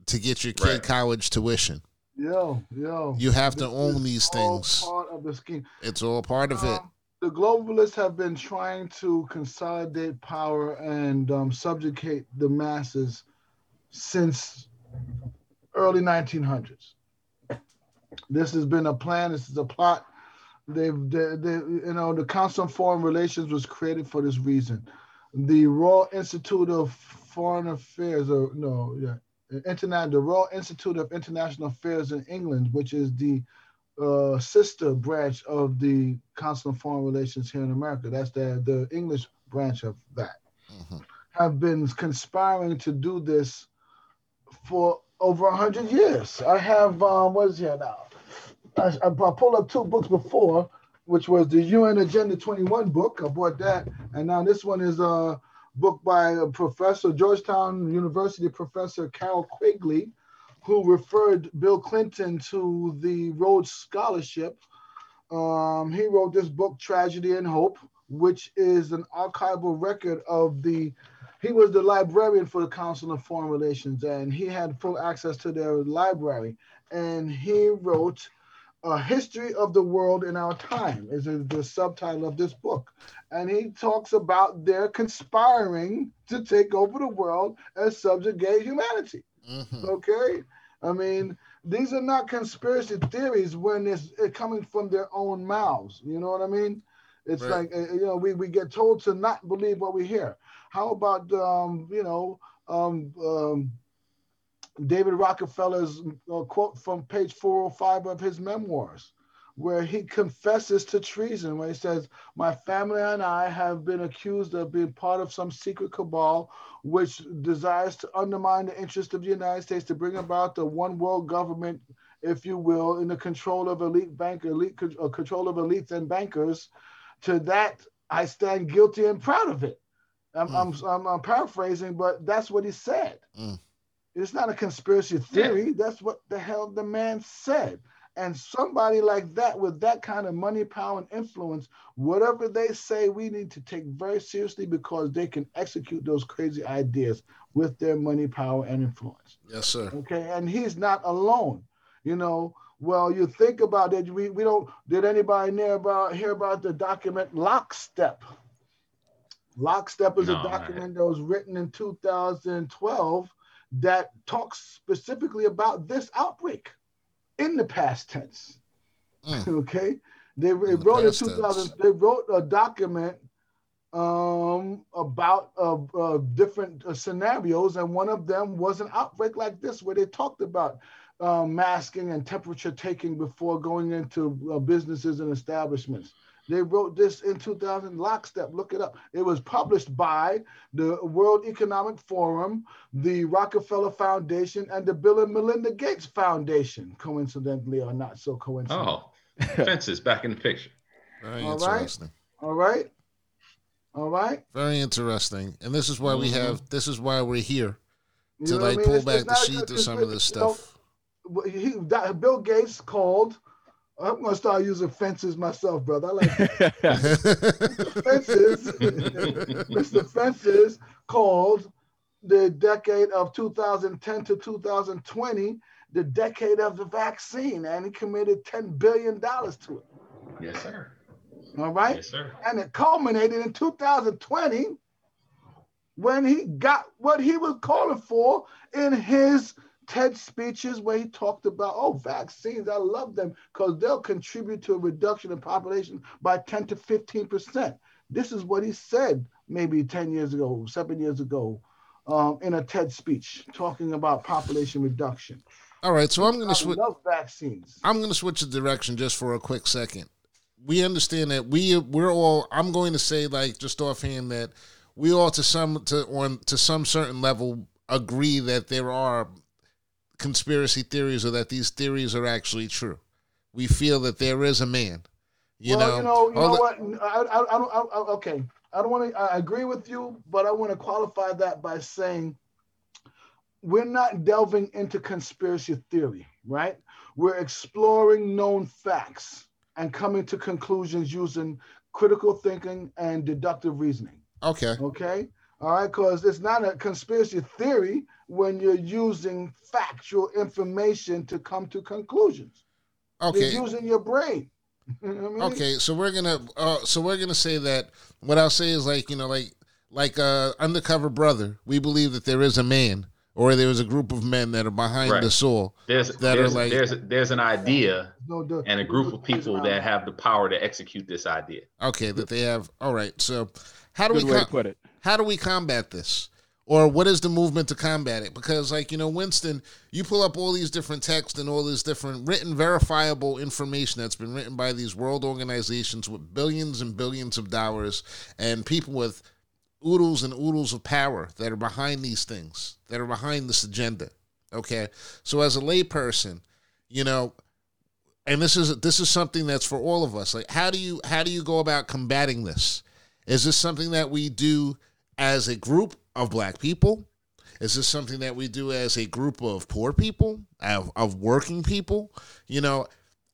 to get your kid right. college tuition. Yo, yo. You have to own these things. It's all part of the scheme. It's all part of um, it. The globalists have been trying to consolidate power and um, subjugate the masses since early nineteen hundreds. This has been a plan. This is a plot. They've, they, they, you know, the Council on Foreign Relations was created for this reason. The Royal Institute of Foreign Affairs, or no, yeah, Interna- the Royal Institute of International Affairs in England, which is the uh, sister branch of the Council on Foreign Relations here in America. That's the, the English branch of that. Mm-hmm. Have been conspiring to do this for over one hundred years. I have, um, what is here now? I, I pulled up two books before, which was the U N Agenda twenty-one book. I bought that. And now this one is a book by a professor, Georgetown University professor Carol Quigley, who referred Bill Clinton to the Rhodes Scholarship. Um, he wrote this book, Tragedy and Hope, which is an archival record of the, he was the librarian for the Council on Foreign Relations, and he had full access to their library. And he wrote A History of the World in Our Time is the subtitle of this book. And he talks about their conspiring to take over the world and subjugate humanity. Mm-hmm. Okay? I mean, These are not conspiracy theories when it's coming from their own mouths. You know what I mean? It's right. like, you know, we, we get told to not believe what we hear. How about, um, you know, um, um, David Rockefeller's uh, quote from page four oh five of his memoirs, where he confesses to treason, where he says, my family and I have been accused of being part of some secret cabal which desires to undermine the interest of the United States to bring about the one world government, if you will, in the control of elite banker, elite uh, control of elites and bankers. To that, I stand guilty and proud of it. I'm, mm. I'm, I'm, I'm paraphrasing, but that's what he said. Mm. It's not a conspiracy theory. Yeah. That's what the hell the man said. And somebody like that with that kind of money, power, and influence, whatever they say, we need to take very seriously because they can execute those crazy ideas with their money, power, and influence. Yes, sir. Okay, and he's not alone. You know, well, you think about it. We, we don't, did anybody near about, hear about the document Lockstep? Lockstep is no, a document I... that was written in two thousand twelve that talks specifically about this outbreak in the past tense. Mm. Okay, they, they wrote the in two thousand. Tense. They wrote a document um, about uh, uh, different uh, scenarios, and one of them was an outbreak like this, where they talked about uh, masking and temperature taking before going into uh, businesses and establishments. They wrote this in two thousand, Lockstep, look it up. It was published by the World Economic Forum, the Rockefeller Foundation, and the Bill and Melinda Gates Foundation, coincidentally or not so coincidentally. Oh, fences back in the picture. Very All interesting. Right? All right. All right. Very interesting. And this is why mm-hmm. we have, this is why we're here, to you know like I mean? pull it's, back it's the sheet to some of this stuff. Know, he, that, Bill Gates called, I'm going to start using fences myself, brother. I like that. Fences. Mister Fences called the decade of two thousand ten to two thousand twenty the decade of the vaccine, and he committed ten billion dollars to it. Yes, sir. All right? Yes, sir. And it culminated in two thousand twenty when he got what he was calling for in his TED speeches, where he talked about, oh, vaccines, I love them because they'll contribute to a reduction in population by ten to fifteen percent. This is what he said maybe ten years ago, seven years ago, um, in a TED speech talking about population reduction. All right, so I'm going to switch. I love vaccines. I'm going to switch the direction just for a quick second. We understand that we we're all. I'm going to say, like, just offhand, that we all to some to on to some certain level agree that there are conspiracy theories, or that these theories are actually true. We feel that there is a man. You well, know, you know, you know the- what? I, I, I don't. I, I, okay, I don't want to. I agree with you, but I want to qualify that by saying we're not delving into conspiracy theory, right? We're exploring known facts and coming to conclusions using critical thinking and deductive reasoning. Okay. Okay. All right, because it's not a conspiracy theory when you're using factual information to come to conclusions. Okay, you're using your brain. You know what I mean? Okay, so we're gonna, uh, so we're gonna say that. What I'll say is, like, you know, like, like uh, Undercover Brother, we believe that there is a man, or there is a group of men that are behind right. this all. There's that there's, are like there's there's an idea no, the, and a group of people that have the power to execute this idea. Okay, that they have. All right, so how do Good we way com- to put it? How do we combat this? Or what is the movement to combat it? Because, like, you know, Winston, you pull up all these different texts and all this different written, verifiable information that's been written by these world organizations with billions and billions of dollars and people with oodles and oodles of power that are behind these things, that are behind this agenda, okay? So as a layperson, you know, and this is this is something that's for all of us. Like, how do you how do you go about combating this? Is this something that we do as a group of black people? Is this something that we do as a group of poor people, of, of working people? You know,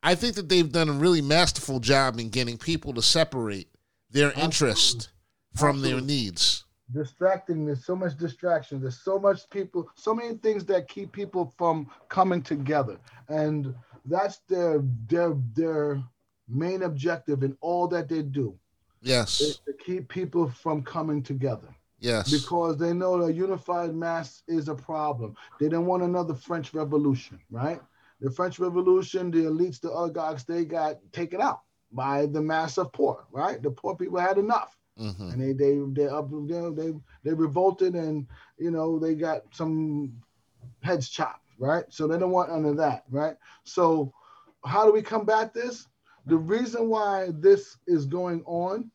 I think that they've done a really masterful job in getting people to separate their Absolutely. interest from Absolutely. their needs. Distracting, there's so much distraction. There's so much people, so many things that keep people from coming together. And that's their their their main objective in all that they do. Yes. Is to keep people from coming together. Yes. Because they know the unified mass is a problem. They don't want another French Revolution, right? The French Revolution, the elites, the oligarchs, they got taken out by the mass of poor, right? The poor people had enough. Mm-hmm. And they they they, up, they they revolted, and you know they got some heads chopped, right? So they don't want under that, right? So how do we combat this? The reason why this is going on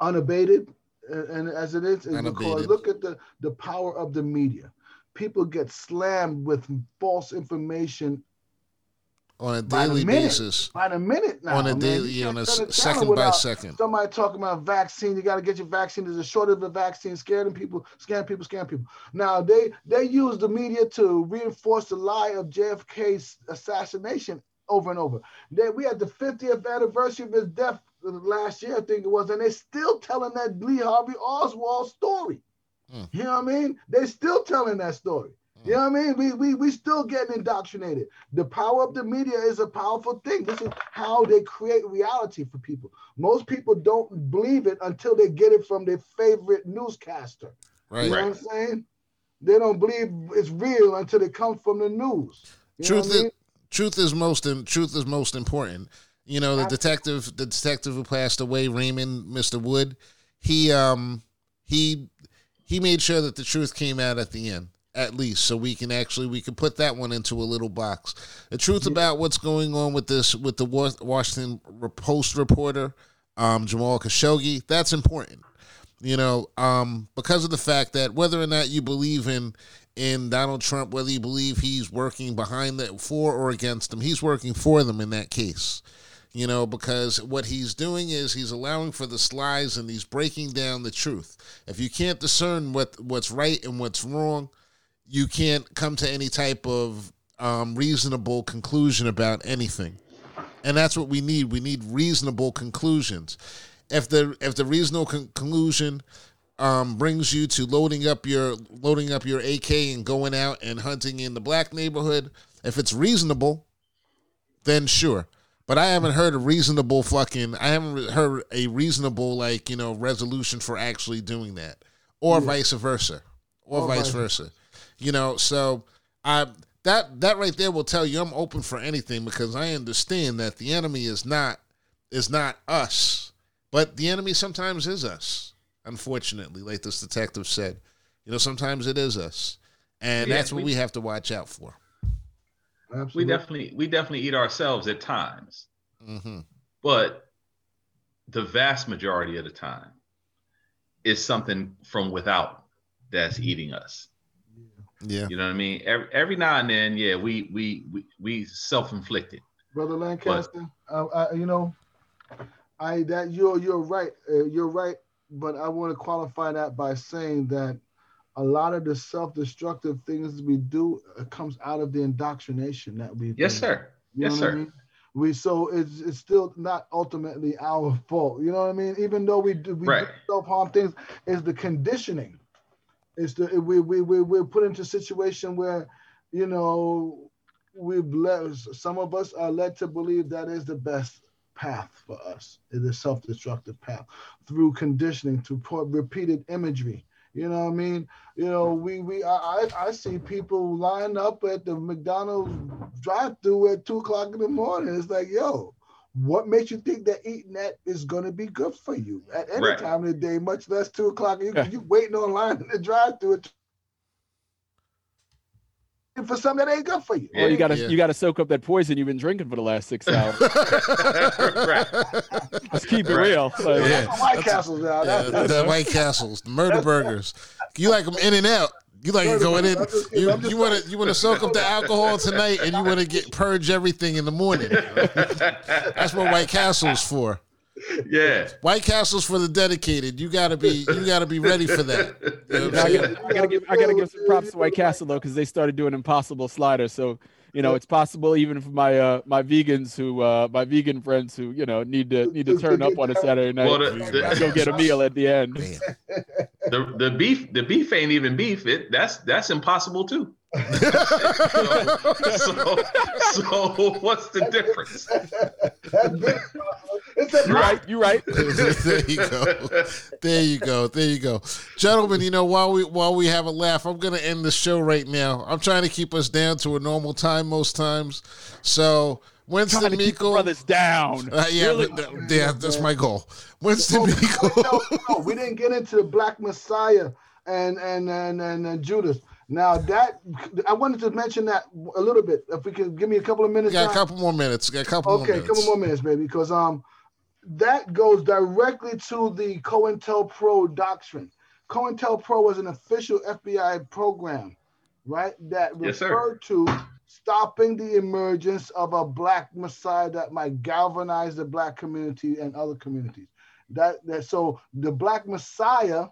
unabated, and as it is, is unabated. Because look at the, the power of the media. People get slammed with false information on a daily by basis. By the minute now. On a daily, yeah, on a second by second. Somebody talking about vaccine, you got to get your vaccine. There's a shortage of a vaccine, scaring people, scaring people, scaring people. Now, they, they use the media to reinforce the lie of J F K's assassination over and over. They, we had the fiftieth anniversary of his death last year, I think it was, and they're still telling that Lee Harvey Oswald story. Mm. You know what I mean? They're still telling that story. Mm. You know what I mean? We we we still getting indoctrinated. The power of the media is a powerful thing. This is how they create reality for people. Most people don't believe it until they get it from their favorite newscaster. Right. You know right. what I'm saying? They don't believe it's real until it comes from the news. You Truth know what is- I mean? Truth is most in, truth is most important. You know, the detective the detective who passed away, Raymond, Mister Wood, he um he he made sure that the truth came out at the end, at least, so we can actually we can put that one into a little box. The truth about what's going on with this with the Washington Post reporter, um, Jamal Khashoggi, that's important. You know, um, because of the fact that whether or not you believe in in Donald Trump, whether you believe he's working behind that for or against them, he's working for them in that case. You know, because what he's doing is he's allowing for the lies and he's breaking down the truth. If you can't discern what what's right and what's wrong, you can't come to any type of um, reasonable conclusion about anything. And that's what we need. We need reasonable conclusions. If the if the reasonable conclusion um, brings you to loading up your loading up your A K and going out and hunting in the black neighborhood, if it's reasonable, then sure. But I haven't heard a reasonable fucking I haven't heard a reasonable like you know resolution for actually doing that, or yeah. vice versa, or, or vice versa. versa. You know, so I that that right there will tell you I'm open for anything, because I understand that the enemy is not is not us. But the enemy sometimes is us, unfortunately, like this detective said. You know, sometimes it is us. And yeah, that's what we, we have to watch out for. Absolutely. We definitely we definitely eat ourselves at times. Mm-hmm. But the vast majority of the time is something from without that's eating us. Yeah. You know what I mean? Every, every now and then, yeah, we we we, we self-inflicted. Brother Lancaster, but, uh, I, you know... I that you're you're right uh, you're right, but I want to qualify that by saying that a lot of the self-destructive things we do uh, comes out of the indoctrination that we yes been, sir you know yes sir I mean? we so it's it's still not ultimately our fault, you know what I mean, even though we do we right. do self-harm things. Is the conditioning, it's the we we we we're put into a situation where you know we've led, some of us are led to believe that is the best path for us. It is self-destructive path through conditioning, through repeated imagery. You know what I mean? You know, we we I I see people line up at the McDonald's drive-thru at two o'clock in the morning. It's like, yo, what makes you think that eating that is going to be good for you at any right. time of the day, much less two o'clock? You you waiting online in the drive-thru at for something that ain't good for you. Yeah, you gotta yeah. you gotta soak up that poison you've been drinking for the last six hours. right. Let's keep it right. real. So, yeah. Yeah. White Castles now. Yeah, the right. White Castles, the murder burgers. You like them in and out. You like going in. You you want to you want to soak up the alcohol tonight, and you want to get purge everything in the morning. That's what White Castle's for. Yeah, White Castle's for the dedicated. You gotta be, you gotta be ready for that. You know I, gotta, I gotta give, I gotta give some props to White Castle though, because they started doing impossible sliders. So you know it's possible even for my uh, my vegans who uh, my vegan friends who you know need to need to turn up on a Saturday night. Well, the, the, go get a meal at the end. Man. The the beef the beef ain't even beef. It that's that's impossible too. so, so, so what's the difference? You're right. You're right. There you go. There you go. There you go. Gentlemen, you know, while we while we have a laugh, I'm going to end the show right now. I'm trying to keep us down to a normal time most times. So Winston Meikle, brothers down. Uh, yeah, really? yeah, that's my goal. Winston no, Meikle. No, no, we didn't get into the Black Messiah and and and and, and Judas. Now that I wanted to mention that a little bit, if we could give me a couple of minutes. Got a couple more minutes. Got a couple. Okay, more minutes. a couple more minutes, baby, because um, that goes directly to the COINTELPRO doctrine. COINTELPRO was an official F B I program, right? That referred yes, to stopping the emergence of a Black Messiah that might galvanize the Black community and other communities. That, that so the Black Messiah,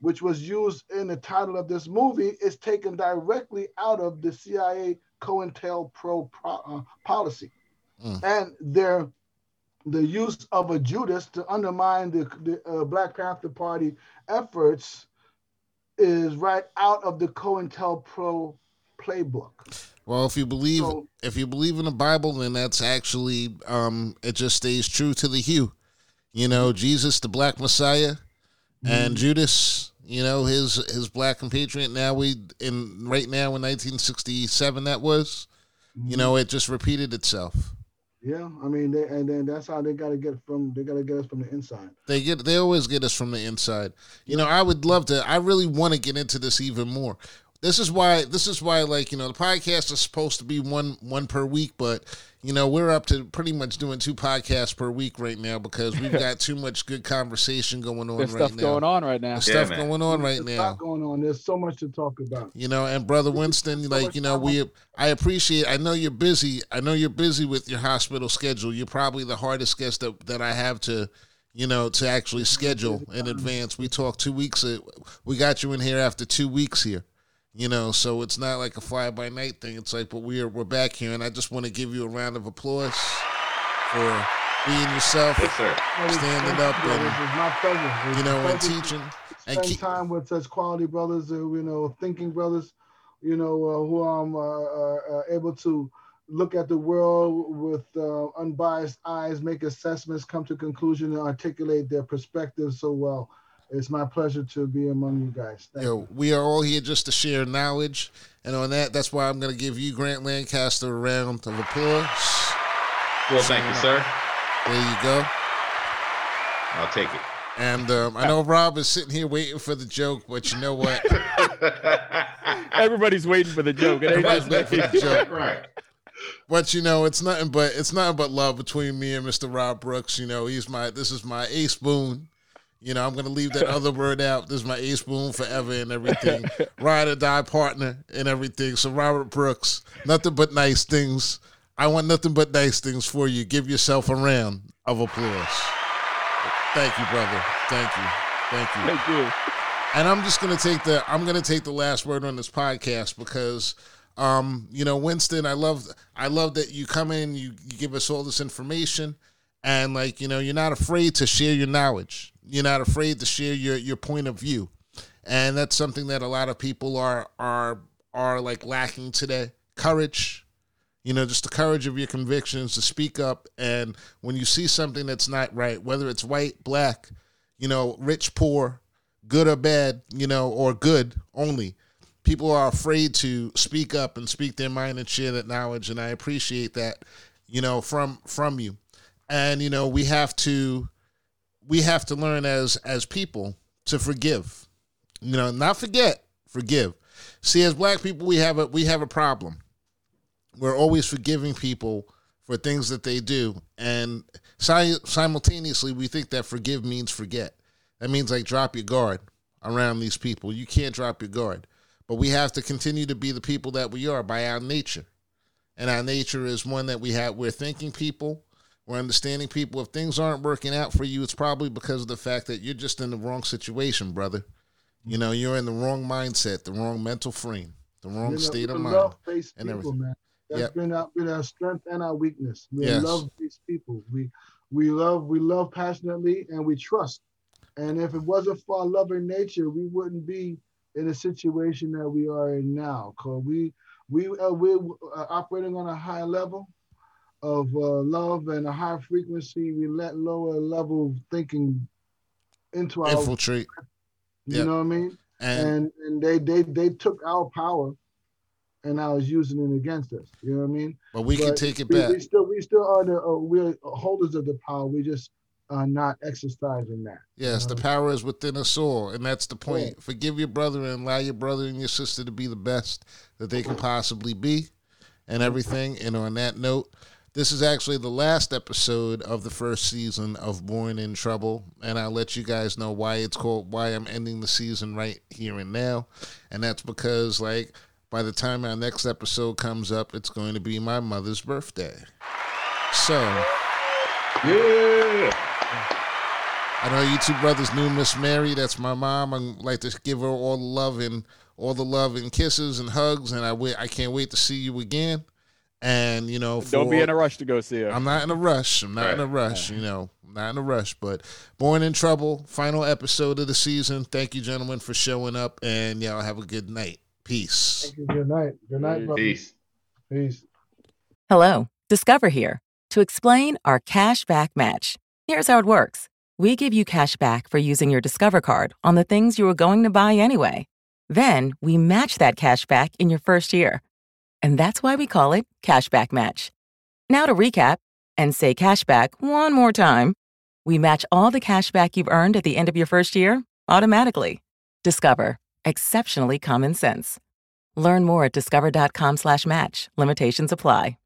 which was used in the title of this movie, is taken directly out of the C I A COINTELPRO pro, uh, policy. Mm. And their the use of a Judas to undermine the, the uh, Black Panther Party efforts is right out of the COINTELPRO playbook. Well, if you believe so, if you believe in the Bible, then that's actually, um, it just stays true to the hue. You know, Jesus, the Black Messiah, and Judas, you know, his his Black compatriot. Now we in right now in nineteen sixty-seven that was, you know, it just repeated itself. Yeah, I mean, they, and then that's how they gotta get from. They gotta get us from the inside. They get. They always get us from the inside. You know, I would love to. I really want to get into this even more. This is why. This is why. Like, you know, the podcast is supposed to be one one per week, but you know, we're up to pretty much doing two podcasts per week right now because we've got too much good conversation going on. There's right now. There's stuff going on right now. There's yeah, stuff man. going on right There's now. Stuff going on. There's so much to talk about. You know, and Brother Winston, so like you know, we I appreciate. I know you're busy. I know you're busy with your hospital schedule. You're probably the hardest guest that, that I have to, you know, to actually schedule in advance. We talked two weeks. We got you in here after two weeks here. You know, so it's not like a fly-by-night thing. It's like, but we're we're back here, and I just want to give you a round of applause for being yourself, yes, sir. standing up, and yeah, my pleasure. It's you know, and teaching, spend and keep time with such quality brothers, you know, thinking brothers, you know, uh, who um, uh, are able to look at the world with uh, unbiased eyes, make assessments, come to conclusion, and articulate their perspectives so well. It's my pleasure to be among you guys. Thank Yo, you. We are all here just to share knowledge. And on that, that's why I'm going to give you, Grant Lancaster, a round of applause. Well, thank so, you, sir. There you go. I'll take it. And um, I know Rob is sitting here waiting for the joke, but you know what? Everybody's waiting for the joke. It ain't Everybody's waiting for the joke. Right. But you know, it's nothing but it's nothing but love between me and Mister Rob Brooks. You know, he's my this is my ace boon. You know, I'm going to leave that other word out. This is my ace boon forever and everything. Ride or die partner and everything. So Robert Brooks, nothing but nice things. I want nothing but nice things for you. Give yourself a round of applause. Thank you, brother. Thank you. Thank you. Thank you. And I'm just going to take the, I'm going to take the last word on this podcast because, um, you know, Winston, I love, I love that you come in, you, you give us all this information. And like, you know, you're not afraid to share your knowledge. You're not afraid to share your, your point of view. And that's something that a lot of people are are are like lacking today. Courage, you know, just the courage of your convictions to speak up. And when you see something that's not right, whether it's white, black, you know, rich, poor, good or bad, you know, or good only, people are afraid to speak up and speak their mind and share that knowledge. And I appreciate that, you know, from from you. And, you know, we have to we have to learn as as people to forgive, you know, not forget, forgive. See, as Black people, we have a we have a problem. We're always forgiving people for things that they do. And si- simultaneously, we think that forgive means forget. That means like drop your guard around these people. You can't drop your guard. But we have to continue to be the people that we are by our nature. And our nature is one that we have. We're thinking people. We're understanding people. If things aren't working out for you, it's probably because of the fact that you're just in the wrong situation, brother. You know, you're in the wrong mindset, the wrong mental frame, the wrong you know, state of mind, and everything. People, man. That's yep. been, our, been our strength and our weakness. We yes. love these people. We we love we love passionately, and we trust. And if it wasn't for our loving nature, we wouldn't be in the situation that we are in now, because we we uh, we're operating on a high level of uh, love and a high frequency. We let lower level thinking into our infiltrate. You yep. know what I mean? And and, and they, they they took our power, and I was using it against us. You know what I mean? But we but can take it we, back. We still we still are the uh, we're holders of the power. We just are not exercising that. Yes, you know? The power is within us all, and that's the point. Yeah. Forgive your brother and allow your brother and your sister to be the best that they can possibly be, and everything. And on that note, this is actually the last episode of the first season of Born in Trouble, and I'll let you guys know why it's called, why I'm ending the season right here and now, and that's because, like, by the time our next episode comes up, it's going to be my mother's birthday. So, yeah. I know you two brothers knew Miss Mary, that's my mom. I'd like to give her all the love and all the love and kisses and hugs, and I wait, I can't wait to see you again. And, you know, for, don't be in a rush to go see her. I'm not in a rush. I'm not right. in a rush, you know, I'm not in a rush, but Born in Trouble, final episode of the season. Thank you, gentlemen, for showing up, and y'all have a good night. Peace. Thank you. Good night. Good night, brother. Peace. Peace. Hello. Discover here to explain our cash back match. Here's how it works. We give you cash back for using your Discover card on the things you were going to buy anyway. Then we match that cash back in your first year. And that's why we call it Cashback Match. Now to recap and say cashback one more time. We match all the cashback you've earned at the end of your first year automatically. Discover. Exceptionally common sense. Learn more at discover dot com slash match. Limitations apply.